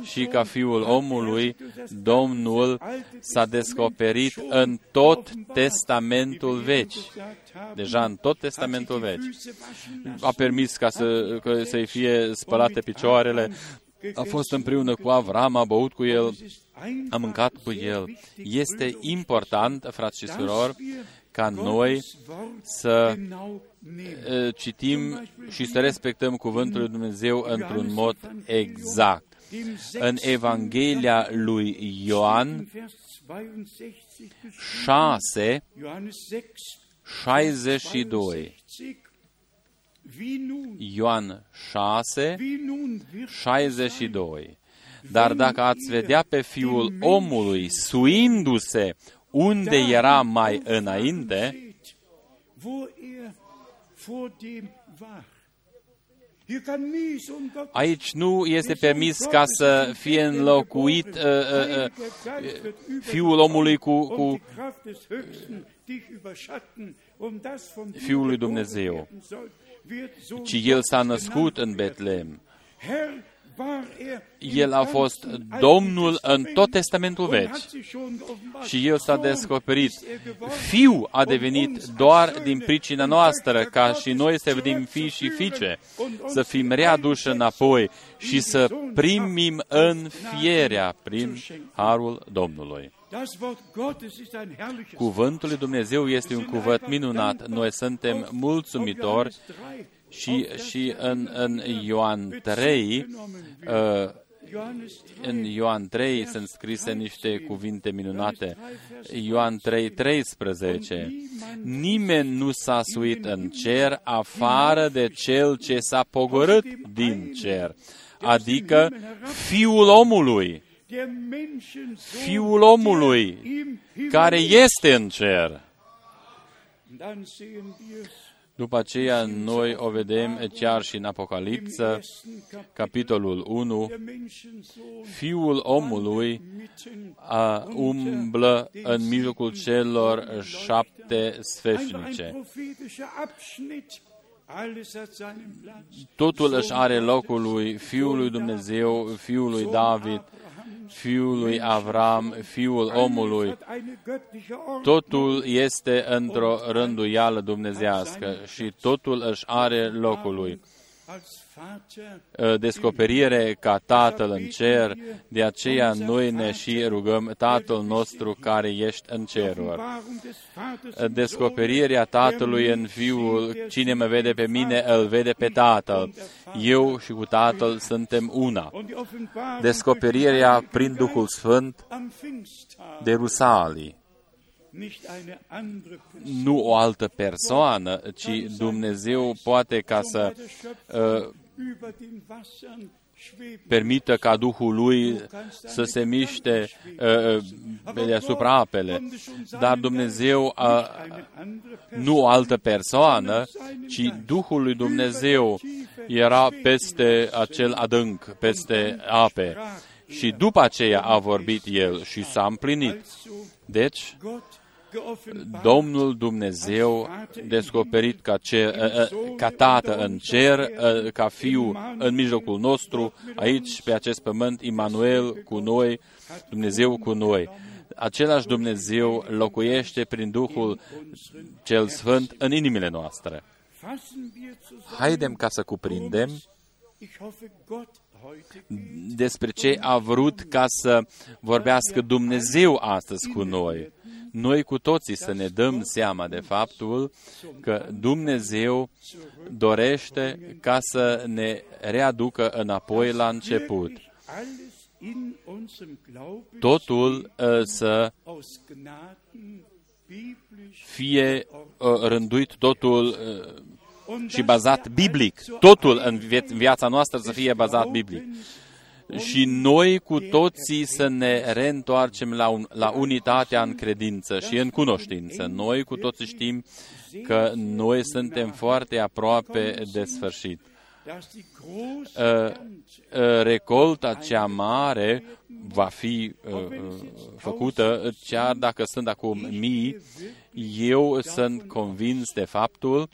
Și ca Fiul omului, Domnul s-a descoperit în tot Testamentul Vechi. Deja în tot Testamentul Vechi. A permis ca să-i fie spălate picioarele. A fost împreună cu Avram, a băut cu el, a mâncat cu el. Este important, frați și surori, ca noi să citim și să respectăm cuvântul lui Dumnezeu într-un mod exact. În Evanghelia lui Ioan 6:62. Ioan 6:62. Dar dacă ați vedea pe Fiul omului suindu-se unde era mai înainte, aici nu este permis ca să fie înlocuit Fiul omului cu Fiul lui Dumnezeu, ci El s-a născut în Betlem. El a fost Domnul în tot Testamentul Vechi și El s-a descoperit. Fiu a devenit doar din pricina noastră, ca și noi să venim fii și fiice, să fim readuși înapoi și să primim înfierea prin harul Domnului. Cuvântul lui Dumnezeu este un cuvânt minunat. Noi suntem mulțumitori. Și în Ioan 3, în Ioan 3 sunt scrise niște cuvinte minunate. Ioan 3:13. Nimeni nu s-a suit în cer afară de Cel ce s-a pogorât din cer, adică Fiul omului. Fiul omului care este în cer. După aceea, noi o vedem chiar și în Apocalipsă, capitolul 1, Fiul omului umblă în mijlocul celor 7 sfeșnice. Totul își are locul lui, Fiul lui Dumnezeu, Fiul lui David, Fiul lui Avram, Fiul omului. Totul este într-o rânduială dumnezească și totul își are locul lui. Descoperire ca Tatăl în cer, de aceea noi ne și rugăm Tatăl nostru care ești în ceruri. Descoperirea Tatălui în Fiul, cine mă vede pe mine, îl vede pe Tatăl. Eu și cu Tatăl suntem una. Descoperirea prin Duhul Sfânt de Rusalii. Nu o altă persoană, ci Dumnezeu poate ca să permită ca Duhul Lui să se miște deasupra apele. Dar Dumnezeu nu o altă persoană, ci Duhul lui Dumnezeu era peste acel adânc, peste ape. Și după aceea a vorbit El și s-a împlinit. Deci, Domnul Dumnezeu descoperit ca Tată în cer, ca Fiu în mijlocul nostru, aici, pe acest pământ, Immanuel cu noi, Dumnezeu cu noi. Același Dumnezeu locuiește prin Duhul cel Sfânt în inimile noastre. Haidem ca să cuprindem despre ce a vrut ca să vorbească Dumnezeu astăzi cu noi. Noi cu toții să ne dăm seama de faptul că Dumnezeu dorește ca să ne readucă înapoi la început. Totul să fie rânduit, totul și bazat biblic. Totul în viața noastră să fie bazat biblic. și noi cu toții să ne reîntoarcem la unitatea în credință și în cunoștință. Noi cu toții știm că noi suntem foarte aproape de sfârșit. Recolta cea mare va fi făcută, chiar dacă sunt acum mii. Eu sunt convins de faptul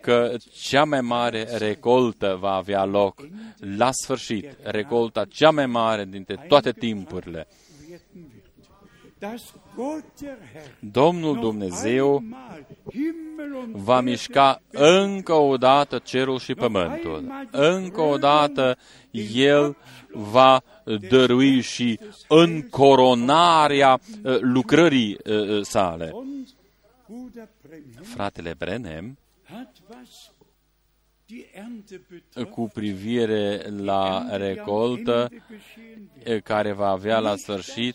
că cea mai mare recoltă va avea loc la sfârșit, recolta cea mai mare dintre toate timpurile. Domnul Dumnezeu va mișca încă o dată cerul și pământul. Încă o dată El va dărui și încoronarea lucrării sale. Fratele Branham, cu privire la recoltă care va avea la sfârșit,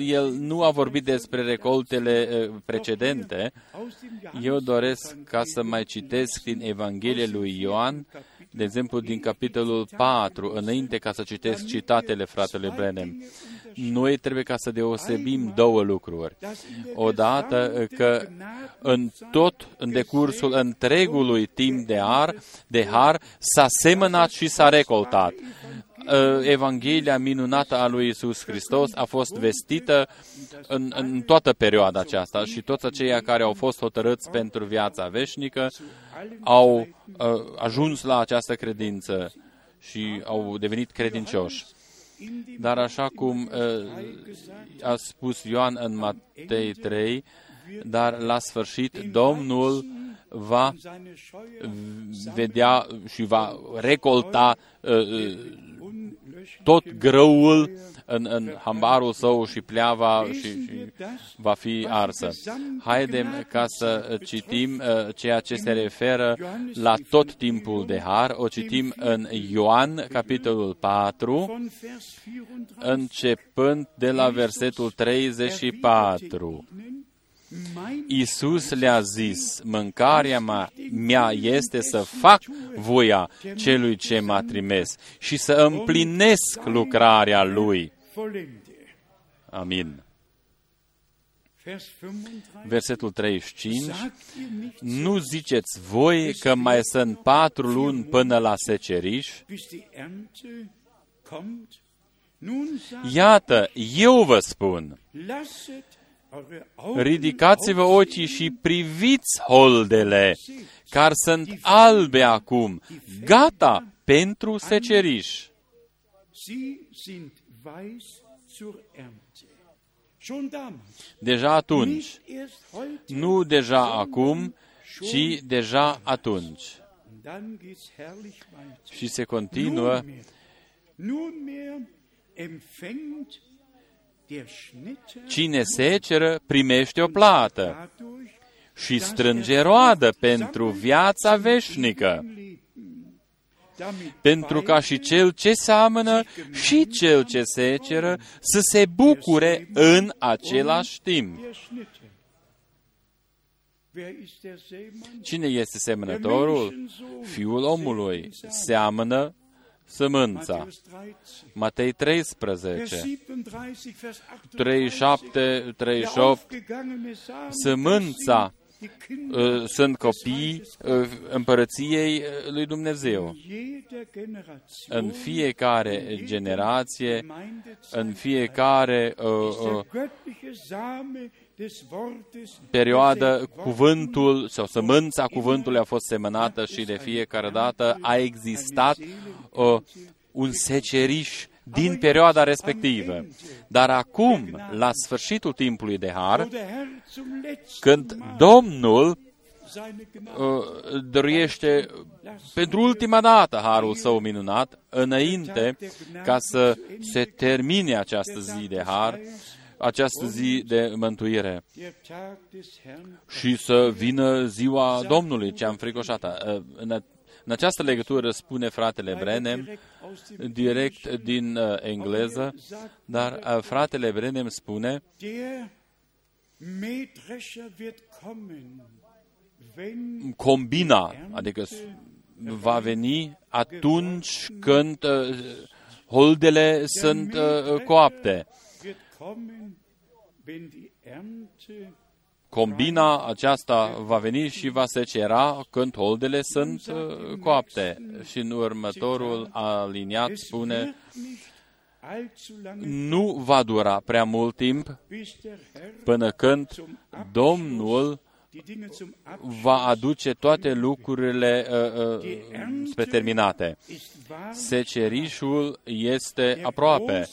el nu a vorbit despre recoltele precedente. Eu doresc ca să mai citesc din Evanghelia lui Ioan, de exemplu din capitolul 4, înainte ca să citesc citatele fratelui Branham. Noi trebuie ca să deosebim două lucruri. Odată că în decursul întregului timp de har s-a semănat și s-a recoltat. Evanghelia minunată a lui Iisus Hristos a fost vestită în toată perioada aceasta și toți aceia care au fost hotărâți pentru viața veșnică au ajuns la această credință și au devenit credincioși. Dar așa cum a spus Ioan în Matei 3, dar la sfârșit Domnul va vedea și va recolta tot grâul în hambarul său și pleava și va fi arsă. Haidem ca să citim ceea ce se referă la tot timpul de har. O citim în Ioan, capitolul 4, începând de la versetul 34. Iisus le-a zis, mâncarea mea este să fac voia celui ce m-a trimis și să împlinesc lucrarea lui. Amin. Versetul 35. Nu ziceți voi că mai sunt 4 luni până la seceriș? Iată, eu vă spun, ridicați-vă ochii și priviți holdele, care sunt albe acum, gata pentru seceriș. Deja atunci, nu deja acum, ci deja atunci. Și se continuă, cine seceră primește o plată și strânge roadă pentru viața veșnică, pentru ca și cel ce seamănă și cel ce seceră să se bucure în același timp. Cine este semănătorul? Fiul omului. Seamănă sămânța. Matei 13, 37, 38, sămânța sunt copii împărăției lui Dumnezeu. În fiecare generație, în fiecare perioadă, cuvântul sau sămânța cuvântului a fost semănată și de fiecare dată a existat un seceriș din perioada respectivă. Dar acum, la sfârșitul timpului de har, când Domnul dăruiește pentru ultima dată harul său minunat, înainte ca să se termine această zi de har, această zi de mântuire și să vină ziua Domnului, ce am fricoșat. În această legătură spune fratele Branham, direct din engleză, dar fratele Branham spune, combina, adică va veni atunci când holdele sunt coapte. Combina aceasta va veni și va secera când holdele sunt coapte. Și în următorul aliniat spune: nu va dura prea mult timp până când Domnul va aduce toate lucrurile spre terminate. Secerișul este aproape.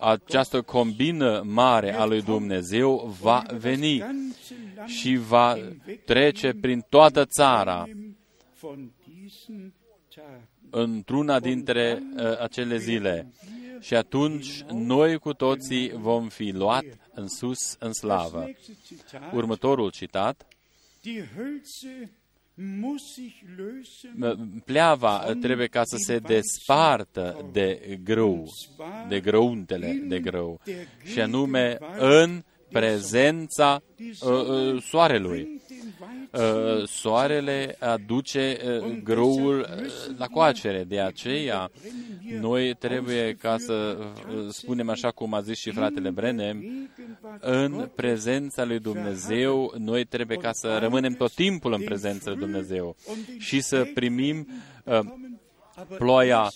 Această combină mare a lui Dumnezeu va veni și va trece prin toată țara într-una dintre acele zile. Și atunci noi cu toții vom fi luat în sus, în slavă. Următorul citat: pleava trebuie ca să se despartă de grâu, de grăuntele de grâu, și anume în prezența soarelui. Soarele aduce grâul la coacere, de aceea noi trebuie ca să spunem așa cum a zis și fratele Branham, în prezența lui Dumnezeu, noi trebuie ca să rămânem tot timpul în prezența lui Dumnezeu și să primim ploaia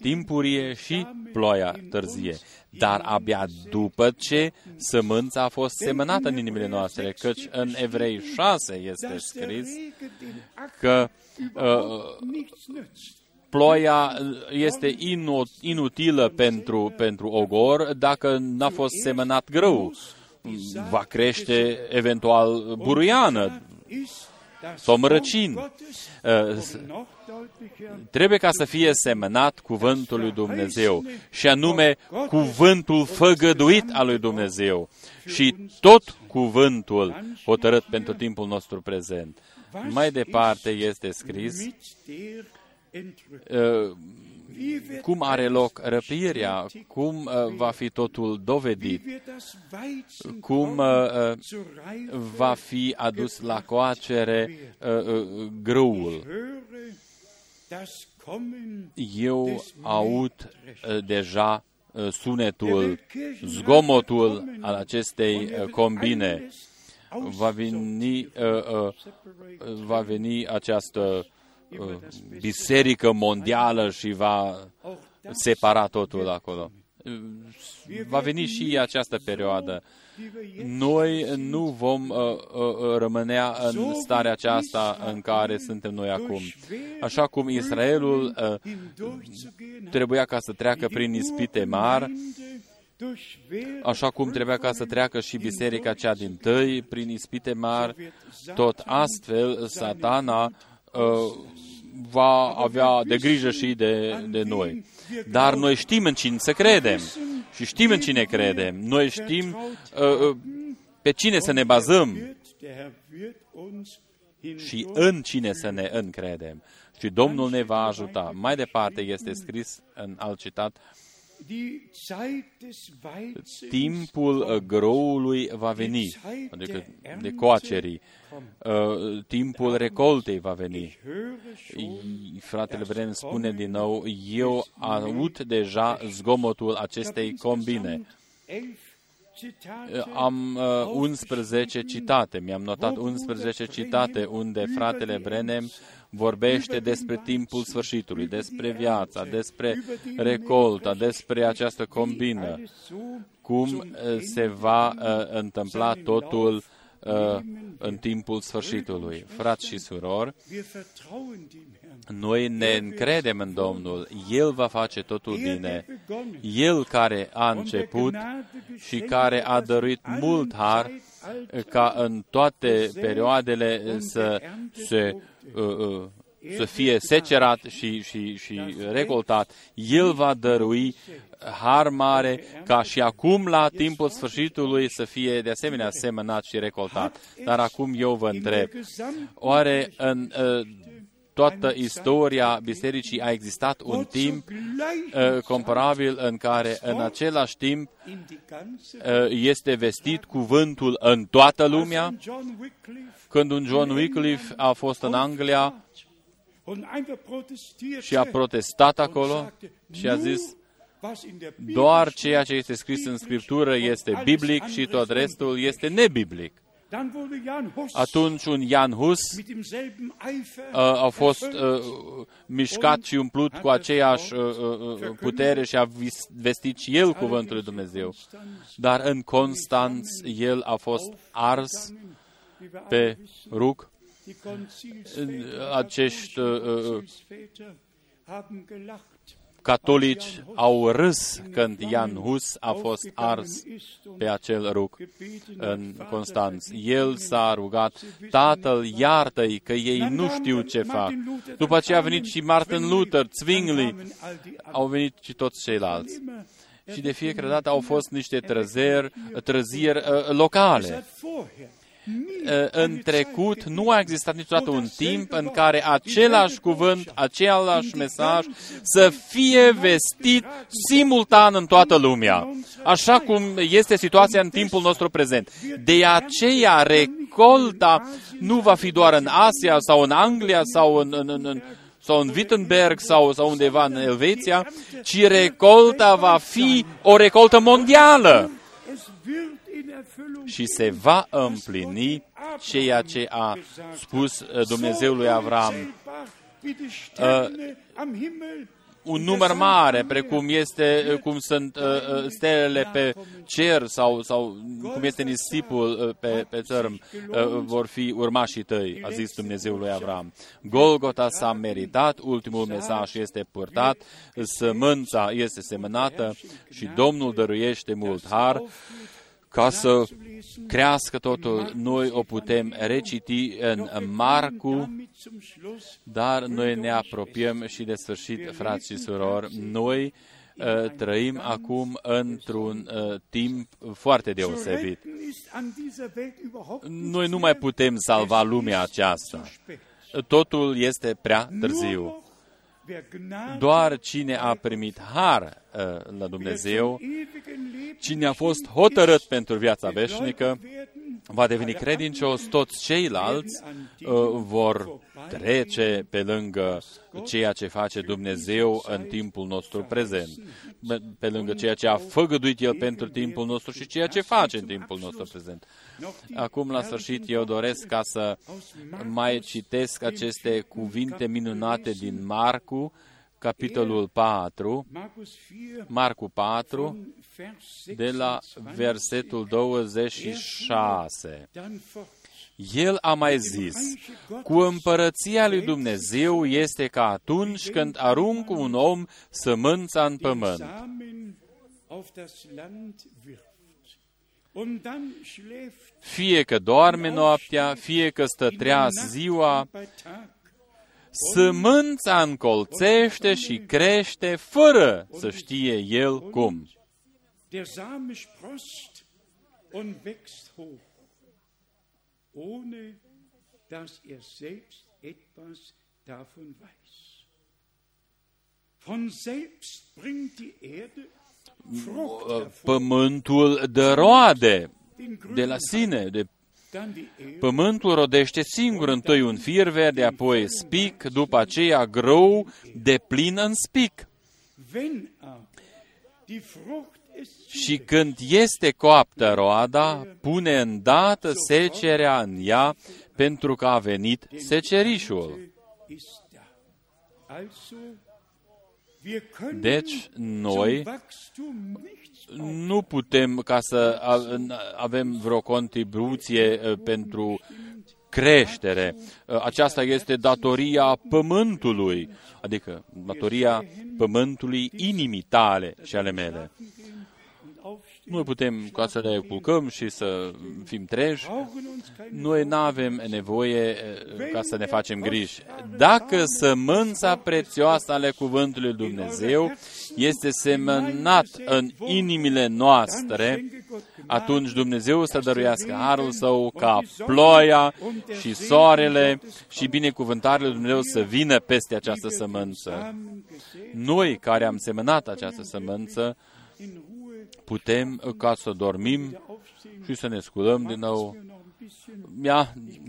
timpurie și ploaia târzie, dar abia după ce sămânța a fost semănată în inimile noastre, căci în Evrei 6 este scris că ploaia este inutilă pentru ogor dacă n-a fost semănat grâu. Va crește eventual buruiană, somrăcin. Trebuie ca să fie semănat cuvântul lui Dumnezeu, și anume cuvântul făgăduit al lui Dumnezeu și tot cuvântul hotărât pentru timpul nostru prezent. Mai departe este scris cum are loc răpirea, cum va fi totul dovedit, cum va fi adus la coacere grâul. Eu aud deja sunetul, zgomotul al acestei combine. Va veni această biserică mondială și va separa totul acolo. Va veni și această perioadă. Noi nu vom rămânea în starea aceasta în care suntem noi acum. Așa cum Israelul trebuia ca să treacă prin ispite mari, așa cum trebuia ca să treacă și biserica cea din tâi prin ispite mari, tot astfel Satana va avea de grijă și de noi. Dar noi știm în cine să credem și știm în cine credem. Noi știm pe cine să ne bazăm și în cine să ne încredem. Și Domnul ne va ajuta. Mai departe este scris în alt citat: timpul groului va veni, adică de coacerii, timpul recoltei va veni. Fratele Branham spune din nou: eu aud deja zgomotul acestei combine. Am 11 citate, mi-am notat 11 citate unde fratele Branham vorbește despre timpul sfârșitului, despre viața, despre recolta, despre această combină, cum se va întâmpla totul în timpul sfârșitului. Frați și surori, noi ne încredem în Domnul. El va face totul bine. El care a început și care a dăruit mult har ca în toate perioadele să fie secerat și recoltat. El va dărui har mare ca și acum la timpul sfârșitului să fie de asemenea semănat și recoltat. Dar acum eu vă întreb, oare în toată istoria bisericii a existat un timp comparabil în care în același timp este vestit cuvântul în toată lumea? Când un John Wycliffe a fost în Anglia și a protestat acolo și a zis: doar ceea ce este scris în Scriptură este biblic și tot restul este nebiblic. Atunci un Jan Hus a fost mișcat și umplut cu aceeași putere și a vestit și el cuvântul lui Dumnezeu. Dar în Constanț el a fost ars pe rug. Acești catolici au râs când Jan Hus a fost ars pe acel rug în Constanț. El s-a rugat: Tatăl, iartă-i că ei nu știu ce fac. După aceea a venit și Martin Luther, Zwingli, au venit și toți ceilalți. Și de fiecare dată au fost niște trăzieri locale. În trecut nu a existat niciodată un timp în care același cuvânt, același mesaj să fie vestit simultan în toată lumea, așa cum este situația în timpul nostru prezent. De aceea recolta nu va fi doar în Asia sau în Anglia sau în Wittenberg sau undeva în Elveția, ci recolta va fi o recoltă mondială. Și se va împlini ceea ce a spus Dumnezeu lui Avram. Un număr mare, cum sunt stelele pe cer sau cum este nisipul pe țărm, vor fi urmașii tăi, a zis Dumnezeu lui Avram. Golgota s-a meritat, ultimul mesaj este purtat, sămânța este semănată și Domnul dăruiește mult har. Ca să crească totul, noi o putem reciti în Marcu, dar noi ne apropiem și de sfârșit, frați și surori. Noi trăim acum într-un timp foarte deosebit. Noi nu mai putem salva lumea aceasta. Totul este prea târziu. Doar cine a primit har la Dumnezeu, cine a fost hotărât pentru viața veșnică, va deveni credincios. Toți ceilalți vor trece pe lângă ceea ce face Dumnezeu în timpul nostru prezent, pe lângă ceea ce a făgăduit El pentru timpul nostru și ceea ce face în timpul nostru prezent. Acum, la sfârșit, eu doresc ca să mai citesc aceste cuvinte minunate din Marcu, capitolul 4, Marcu 4, de la versetul 26. El a mai zis: cu împărăția lui Dumnezeu este ca atunci când aruncă un om sămânța în pământ. Fie că doarme noaptea, fie că stă treaz ziua, sămânța încolțește și crește fără să știe el cum. Ohne dass er selbst etwas davon weiß. Von selbst bringt die Erde Frucht hervor. Pământul dă roade de la sine. Pământul rodește singur întâi un fir verde, apoi spic, după aceea grâu de plin în spic. Și când este coaptă roada, pune îndată secerea în ea, pentru că a venit secerișul. Deci, noi nu putem ca să avem vreo contribuție pentru creștere. Aceasta este datoria pământului, adică datoria pământului inimii tale și ale mele. Noi putem ca să ne culcăm și să fim treji. Noi nu avem nevoie ca să ne facem griji. Dacă sămânța prețioasă ale cuvântului Dumnezeu este semănat în inimile noastre, atunci Dumnezeu să dăruiască harul Său ca ploaia și soarele și binecuvântarea lui Dumnezeu să vină peste această sămânță. Noi care am semănat această sămânță, putem ca să dormim și să ne sculăm din nou.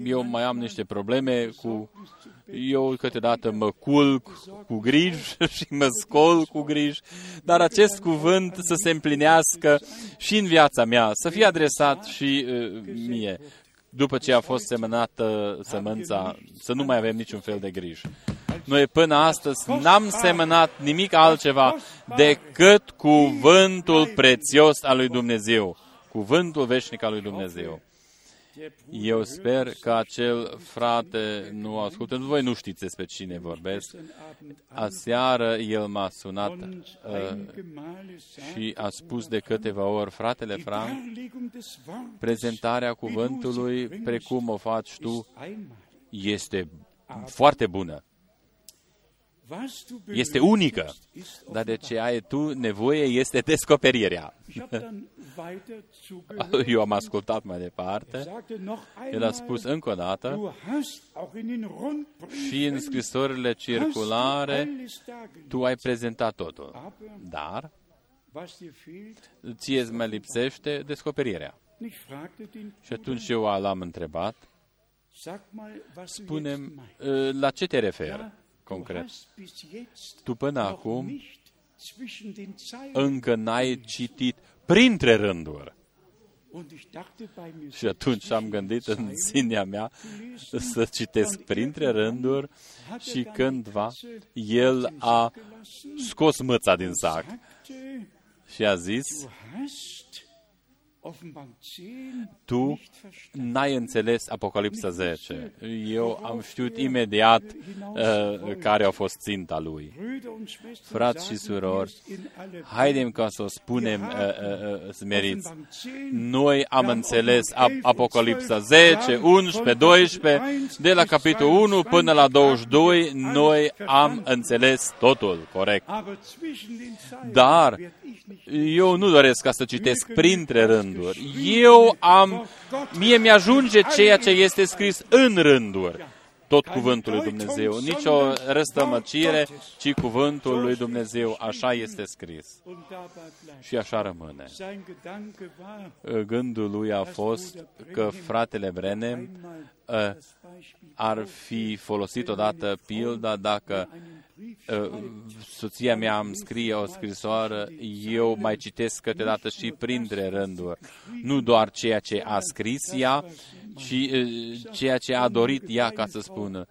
Eu mai am niște probleme cu eu câteodată mă culc cu griji și mă scol cu griji, dar acest cuvânt să se împlinească și în viața mea, să fie adresat și mie, după ce a fost semănată sămânța, să nu mai avem niciun fel de griji. Noi până astăzi n-am semănat nimic altceva decât cuvântul prețios al lui Dumnezeu, cuvântul veșnic al lui Dumnezeu. Eu sper că acel frate nu ascultă. Voi nu știți despre cine vorbesc. Aseară el m-a sunat și a spus de câteva ori: fratele Frank, prezentarea cuvântului, precum o faci tu, este foarte bună. Este unică, dar de ce ai tu nevoie este descoperirea. Eu am ascultat mai departe. El a spus încă o dată: și în scrisorile circulare tu ai prezentat totul, dar ție îți mai lipsește descoperirea. Și atunci eu l-am întrebat: spune-mi, la ce te referi concret? Tu până acum încă n-ai citit printre rânduri. Și atunci am gândit în sinea mea să citesc printre rânduri și cândva el a scos mâța din sac și a zis: tu n-ai înțeles Apocalipsa 10. Eu am știut imediat care a fost ținta lui. Frați și surori, haidem ca să o spunem smeriți. Noi am înțeles Apocalipsa 10, 11, 12, de la capitolul 1 până la 22, noi am înțeles totul corect. Dar eu nu doresc ca să citesc printre rânduri. Mie mi-ajunge ceea ce este scris în rânduri. Tot cuvântul lui Dumnezeu. Nici o răstămăcire, ci cuvântul lui Dumnezeu. Așa este scris. Și așa rămâne. Gândul lui a fost că fratele Branham ar fi folosit odată pilda dacă soția mea îmi scrie o scrisoare, eu mai citesc câteodată și printre rânduri. Nu doar ceea ce a scris ea, ci ceea ce a dorit ea ca să spună.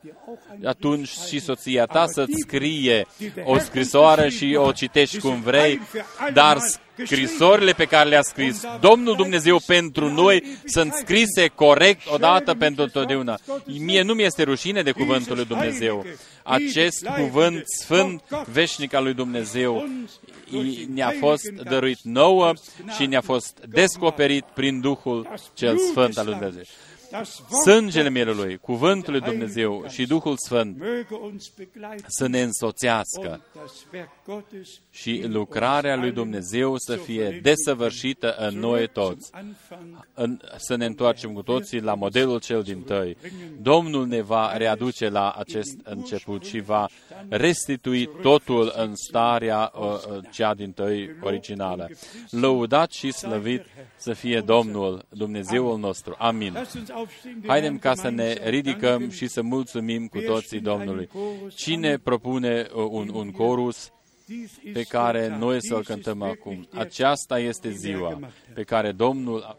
Atunci și soția ta să-ți scrie o scrisoare și o citești cum vrei, dar scrisorile pe care le-a scris Domnul Dumnezeu pentru noi sunt scrise corect odată pentru totdeauna. Mie nu mi-este rușine de cuvântul lui Dumnezeu. Acest cuvânt sfânt, veșnic al lui Dumnezeu, ne-a fost dăruit nouă și ne-a fost descoperit prin Duhul cel Sfânt al lui Dumnezeu. Sângele Mielului, cuvântul lui Dumnezeu și Duhul Sfânt să ne însoțească și lucrarea lui Dumnezeu să fie desăvârșită în noi toți. Să ne întoarcem cu toții la modelul cel dintâi. Domnul ne va readuce la acest început și va restitui totul în starea cea dintâi originală. Lăudat și slăvit să fie Domnul, Dumnezeul nostru. Amin. Haidem ca să ne ridicăm și să mulțumim cu toții Domnului. Cine propune un corus pe care noi să-l cântăm acum? Aceasta este ziua pe care Domnul...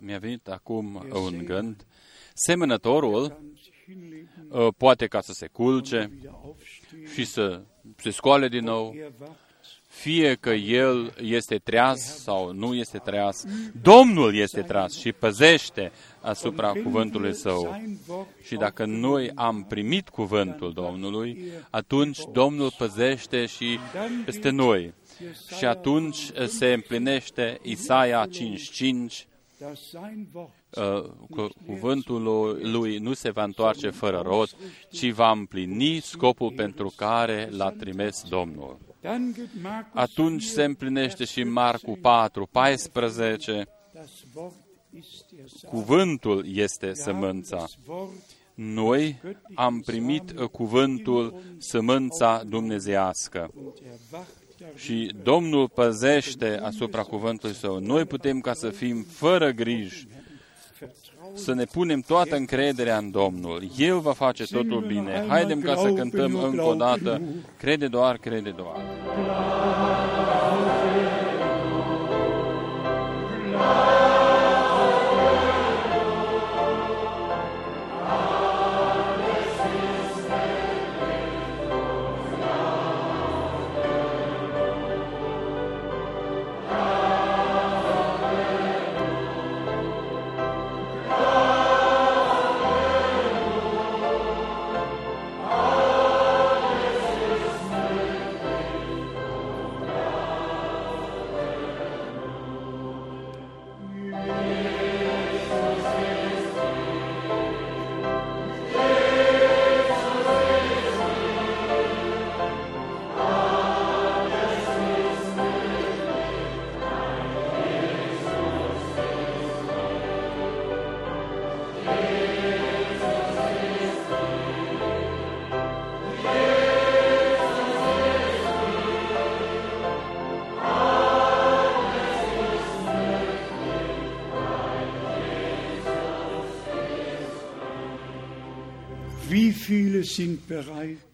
Mi-a venit acum un gând. Semănătorul poate ca să se culce și să se scoale din nou, fie că el este treaz sau nu este treaz, Domnul este treaz și păzește asupra cuvântului Său. Și dacă noi am primit cuvântul Domnului, atunci Domnul păzește și peste noi. Și atunci se împlinește Isaia 5:5, cuvântul lui nu se va întoarce fără rost, ci va împlini scopul pentru care l-a trimis Domnul. Atunci se împlinește și Marcu 4:14, cuvântul este sămânța. Noi am primit cuvântul, sămânța dumnezeiască. Și Domnul păzește asupra cuvântului Său. Noi putem ca să fim fără griji, să ne punem toată încrederea în Domnul. El va face totul bine. Haidem ca să cântăm încă o dată. Crede doar, crede doar.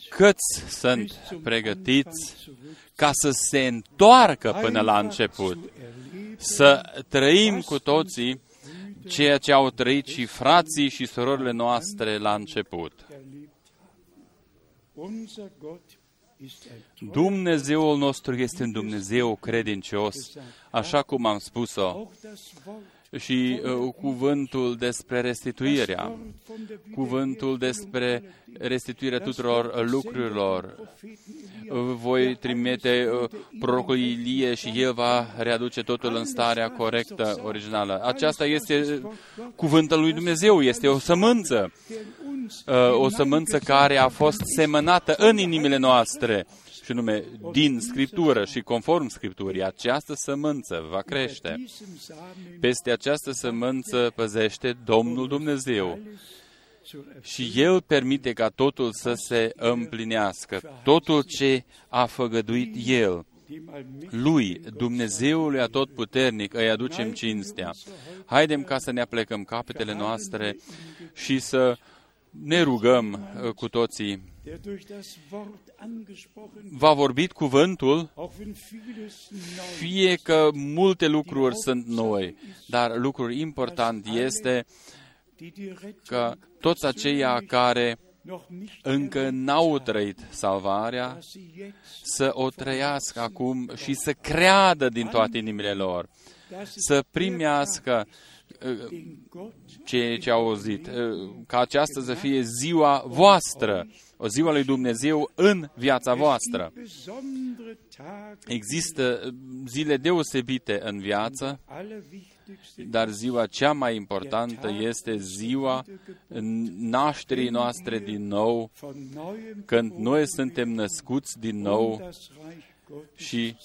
Câți sunt pregătiți ca să se întoarcă până la început, să trăim cu toții ceea ce au trăit și frații și surorile noastre la început. Dumnezeul nostru este un Dumnezeu credincios, așa cum am spus-o. Și cuvântul despre restituirea, cuvântul despre restituirea tuturor lucrurilor. Voi trimite prorocul Ilie și el va readuce totul în starea corectă, originală. Aceasta este cuvântul lui Dumnezeu, este o sămânță care a fost semănată în inimile noastre, și nume din Scriptură și conform Scripturii. Această sămânță va crește. Peste această sămânță păzește Domnul Dumnezeu. Și El permite ca totul să se împlinească, totul ce a făgăduit El. Lui, Dumnezeului Atotputernic, îi aducem cinstea. Haidem ca să ne aplecăm capetele noastre și să ne rugăm cu toții. V-a vorbit cuvântul, fie că multe lucruri sunt noi, dar lucrul important este că toți aceia care încă n-au trăit salvarea, să o trăiască acum și să creadă din toate inimile lor, să primească ceea ce au auzit, ca aceasta să fie ziua voastră, o ziua lui Dumnezeu în viața voastră. Există zile deosebite în viață, dar ziua cea mai importantă este ziua nașterii noastre din nou, când noi suntem născuți din nou și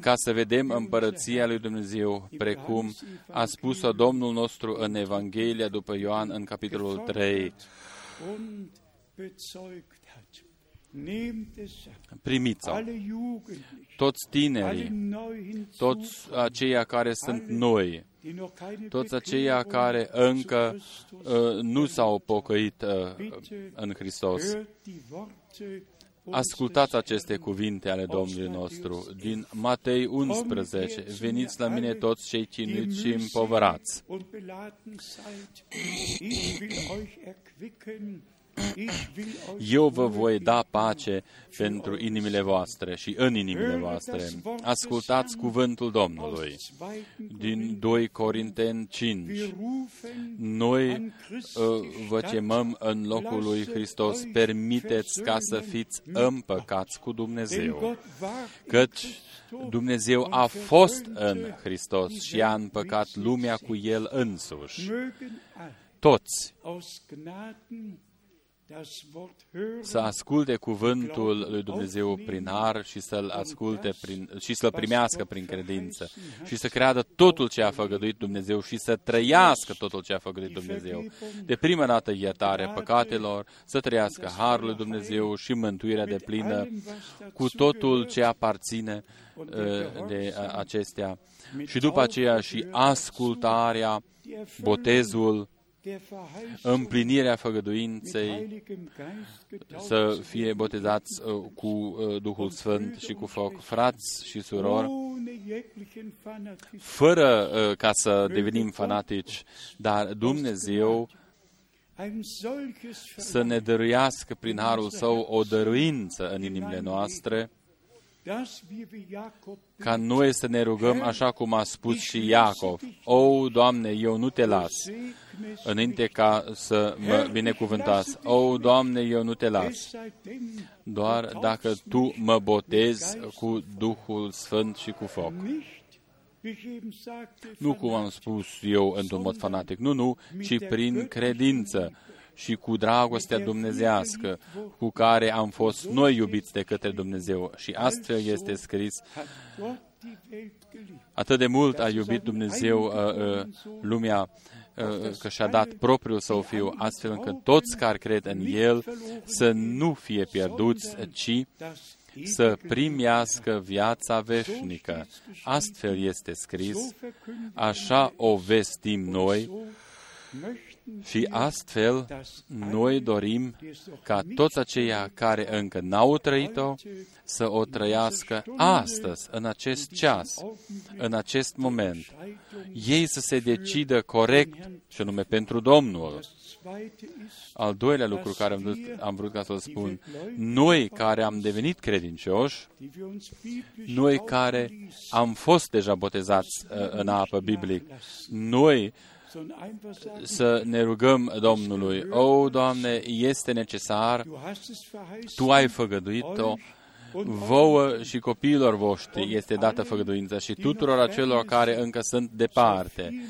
ca să vedem împărăția lui Dumnezeu, precum a spus-o Domnul nostru în Evanghelia după Ioan, în capitolul 3. Primiți-o. Toți tinerii, toți aceia care sunt noi, toți aceia care încă nu s-au pocăit în Hristos. Ascultați aceste cuvinte ale Domnului nostru din Matei 11. Veniți la mine toți cei chinuiți și împovărați. Eu vă voi da pace pentru inimile voastre și în inimile voastre. Ascultați cuvântul Domnului. Din 2 Corinteni 5. Noi vă chemăm în locul lui Hristos. Permiteți ca să fiți împăcați cu Dumnezeu. Căci Dumnezeu a fost în Hristos și a împăcat lumea cu El însuși. Toți să asculte cuvântul lui Dumnezeu prin har și să-l asculte și să-l primească prin credință și să creadă totul ce a făgăduit Dumnezeu și să trăiască totul ce a făgăduit Dumnezeu. De prima dată iertarea păcatelor, să trăiască harul lui Dumnezeu și mântuirea deplină cu totul ce aparține de acestea. Și după aceea și ascultarea, botezul, împlinirea făgăduinței, să fie botezați cu Duhul Sfânt și cu foc. Frați și surori, fără ca să devenim fanatici, dar Dumnezeu să ne dăruiască prin harul Său o dăruință în inimile noastre, ca noi să ne rugăm așa cum a spus și Iacov. O, Doamne, eu nu te las, înainte ca să mă binecuvântați. O, Doamne, eu nu te las, doar dacă Tu mă botezi cu Duhul Sfânt și cu foc. Nu cum am spus eu într-un mod fanatic, nu, ci prin credință și cu dragostea dumnezească cu care am fost noi iubiți de către Dumnezeu. Și astfel este scris: atât de mult a iubit Dumnezeu lumea că și-a dat propriul Său Fiu, astfel încât toți care cred în El să nu fie pierduți, ci să primească viața veșnică. Astfel este scris, așa o vestim noi. Și astfel, noi dorim ca toți aceia care încă n-au trăit-o să o trăiască astăzi, în acest ceas, în acest moment. Ei să se decidă corect, și anume pentru Domnul. Al doilea lucru care am vrut ca să-l spun, noi care am devenit credincioși, noi care am fost deja botezați în apă biblic, noi să ne rugăm Domnului: o, Doamne, este necesar, Tu ai făgăduit-o, vouă și copiilor voștri este dată făgăduința și tuturor acelor care încă sunt departe,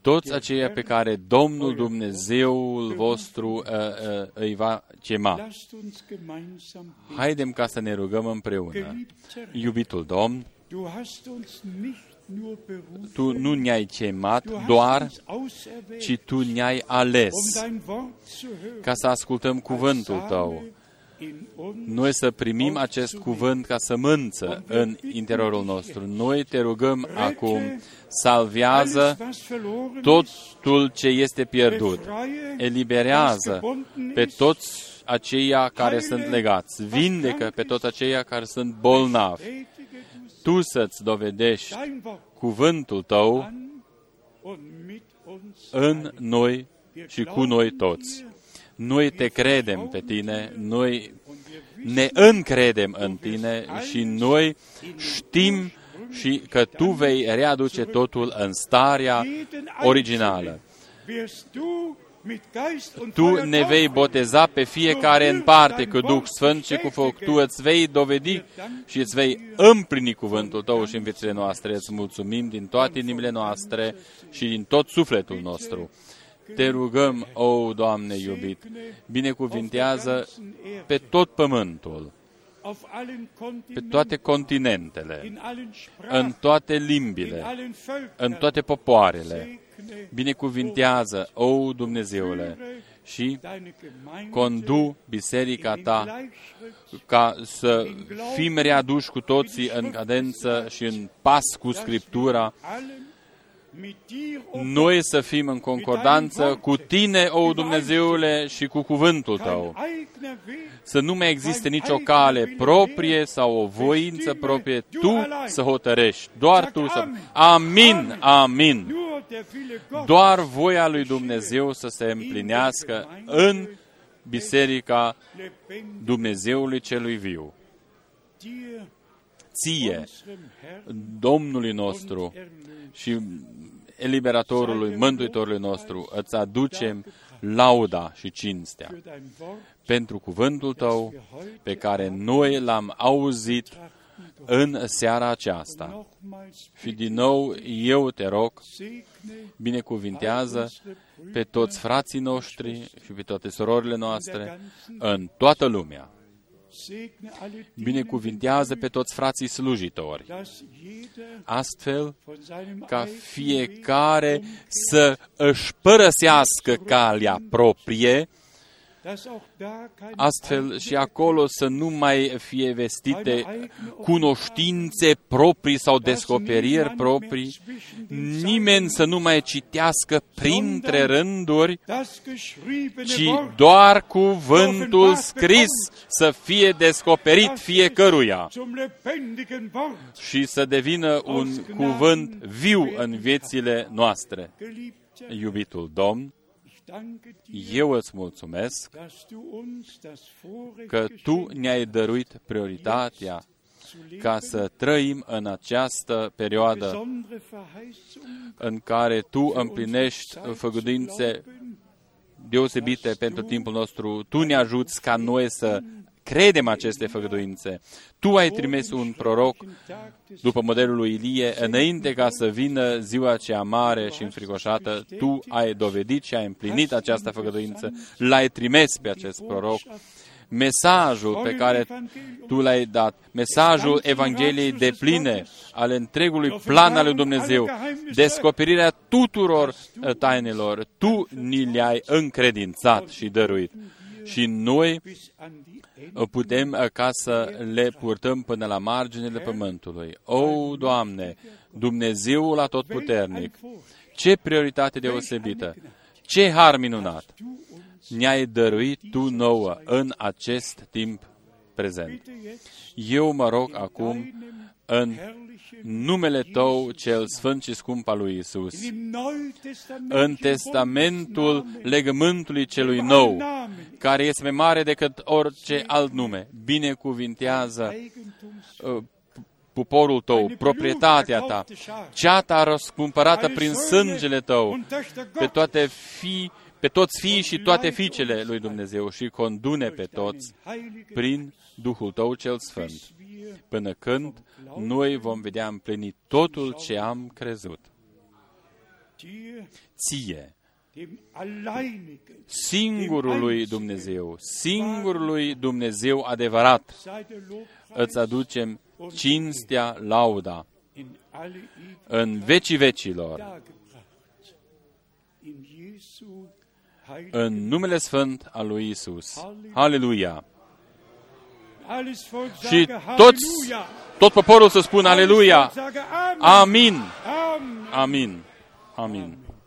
toți aceia pe care Domnul Dumnezeul vostru îi va chema. Haidem ca să ne rugăm împreună. Iubitul Domn, Tu nu ne-ai chemat doar, ci Tu ne-ai ales ca să ascultăm cuvântul Tău. Noi să primim acest cuvânt ca sămânță în interiorul nostru. Noi Te rugăm acum, salvează totul ce este pierdut, eliberează pe toți aceia care sunt legați, vindecă pe toți aceia care sunt bolnavi. Tu să-ți dovedești cuvântul Tău în noi și cu noi toți. Noi Te credem pe Tine, noi ne încredem în Tine și noi știm și că Tu vei readuce totul în starea originală. Tu ne vei boteza pe fiecare în parte cu Duh Sfânt și cu foc. Tu îți vei dovedi și îți vei împlini cuvântul Tău și în viețile noastre. Îți mulțumim din toate inimile noastre și din tot sufletul nostru. Te rugăm, o, Doamne iubit, binecuvintează pe tot pământul, pe toate continentele, în toate limbile, în toate popoarele. Binecuvintează, o, Dumnezeule, și condu biserica Ta ca să fim readuși cu toții în cadență și în pas cu Scriptura, noi să fim în concordanță cu Tine, o Dumnezeule, și cu cuvântul Tău. Să nu mai existe nicio cale proprie sau o voință proprie, Tu să hotărești, doar Tu să... Amin, amin! Doar voia lui Dumnezeu să se împlinească în Biserica Dumnezeului Celui Viu. Ție, Domnului nostru și Eliberatorului, Mântuitorului nostru, îți aducem lauda și cinstea pentru cuvântul Tău pe care noi l-am auzit în seara aceasta. Și din nou eu te rog, binecuvintează pe toți frații noștri și pe toate surorile noastre în toată lumea. Binecuvintează pe toți frații slujitori, astfel ca fiecare să își părăsească calea proprie, astfel și acolo să nu mai fie vestite cunoștințe proprii sau descoperiri proprii, nimeni să nu mai citească printre rânduri, ci doar cuvântul scris să fie descoperit fiecăruia și să devină un cuvânt viu în viețile noastre. Iubitul Domn, eu îți mulțumesc că Tu ne-ai dăruit prioritatea ca să trăim în această perioadă în care Tu împlinești făgăduințe deosebite pentru timpul nostru. Tu ne ajuți ca noi să credem aceste făgăduințe. Tu ai trimis un proroc după modelul lui Ilie, înainte ca să vină ziua aceea mare și înfricoșată. Tu ai dovedit și ai împlinit această făgăduință. L-ai trimis pe acest proroc. Mesajul pe care Tu l-ai dat, mesajul Evangheliei depline ale întregului plan al lui Dumnezeu, descoperirea tuturor tainelor, Tu ni le-ai încredințat și dăruit. Și noi putem ca să le purtăm până la marginile pământului. O, Doamne, Dumnezeul Atotputernic, ce prioritate deosebită, ce har minunat ne-ai dăruit Tu nouă în acest timp prezent. Eu mă rog acum în numele Tău cel sfânt și scump al lui Iisus, în testamentul legământului celui nou, care este mai mare decât orice alt nume, binecuvintează poporul Tău, proprietatea Ta, ceata răscumpărată prin sângele Tău, pe toți fiii și toate fiicele lui Dumnezeu, și condune pe toți prin Duhul Tău cel sfânt, până când noi vom vedea împlinit totul ce am crezut. Ție, singurului Dumnezeu adevărat, îți aducem cinstea, lauda în vecii vecilor. În numele sfânt al lui Iisus. Aleluia! Și tot poporul să spună aleluia! Amin! Amin! Amin!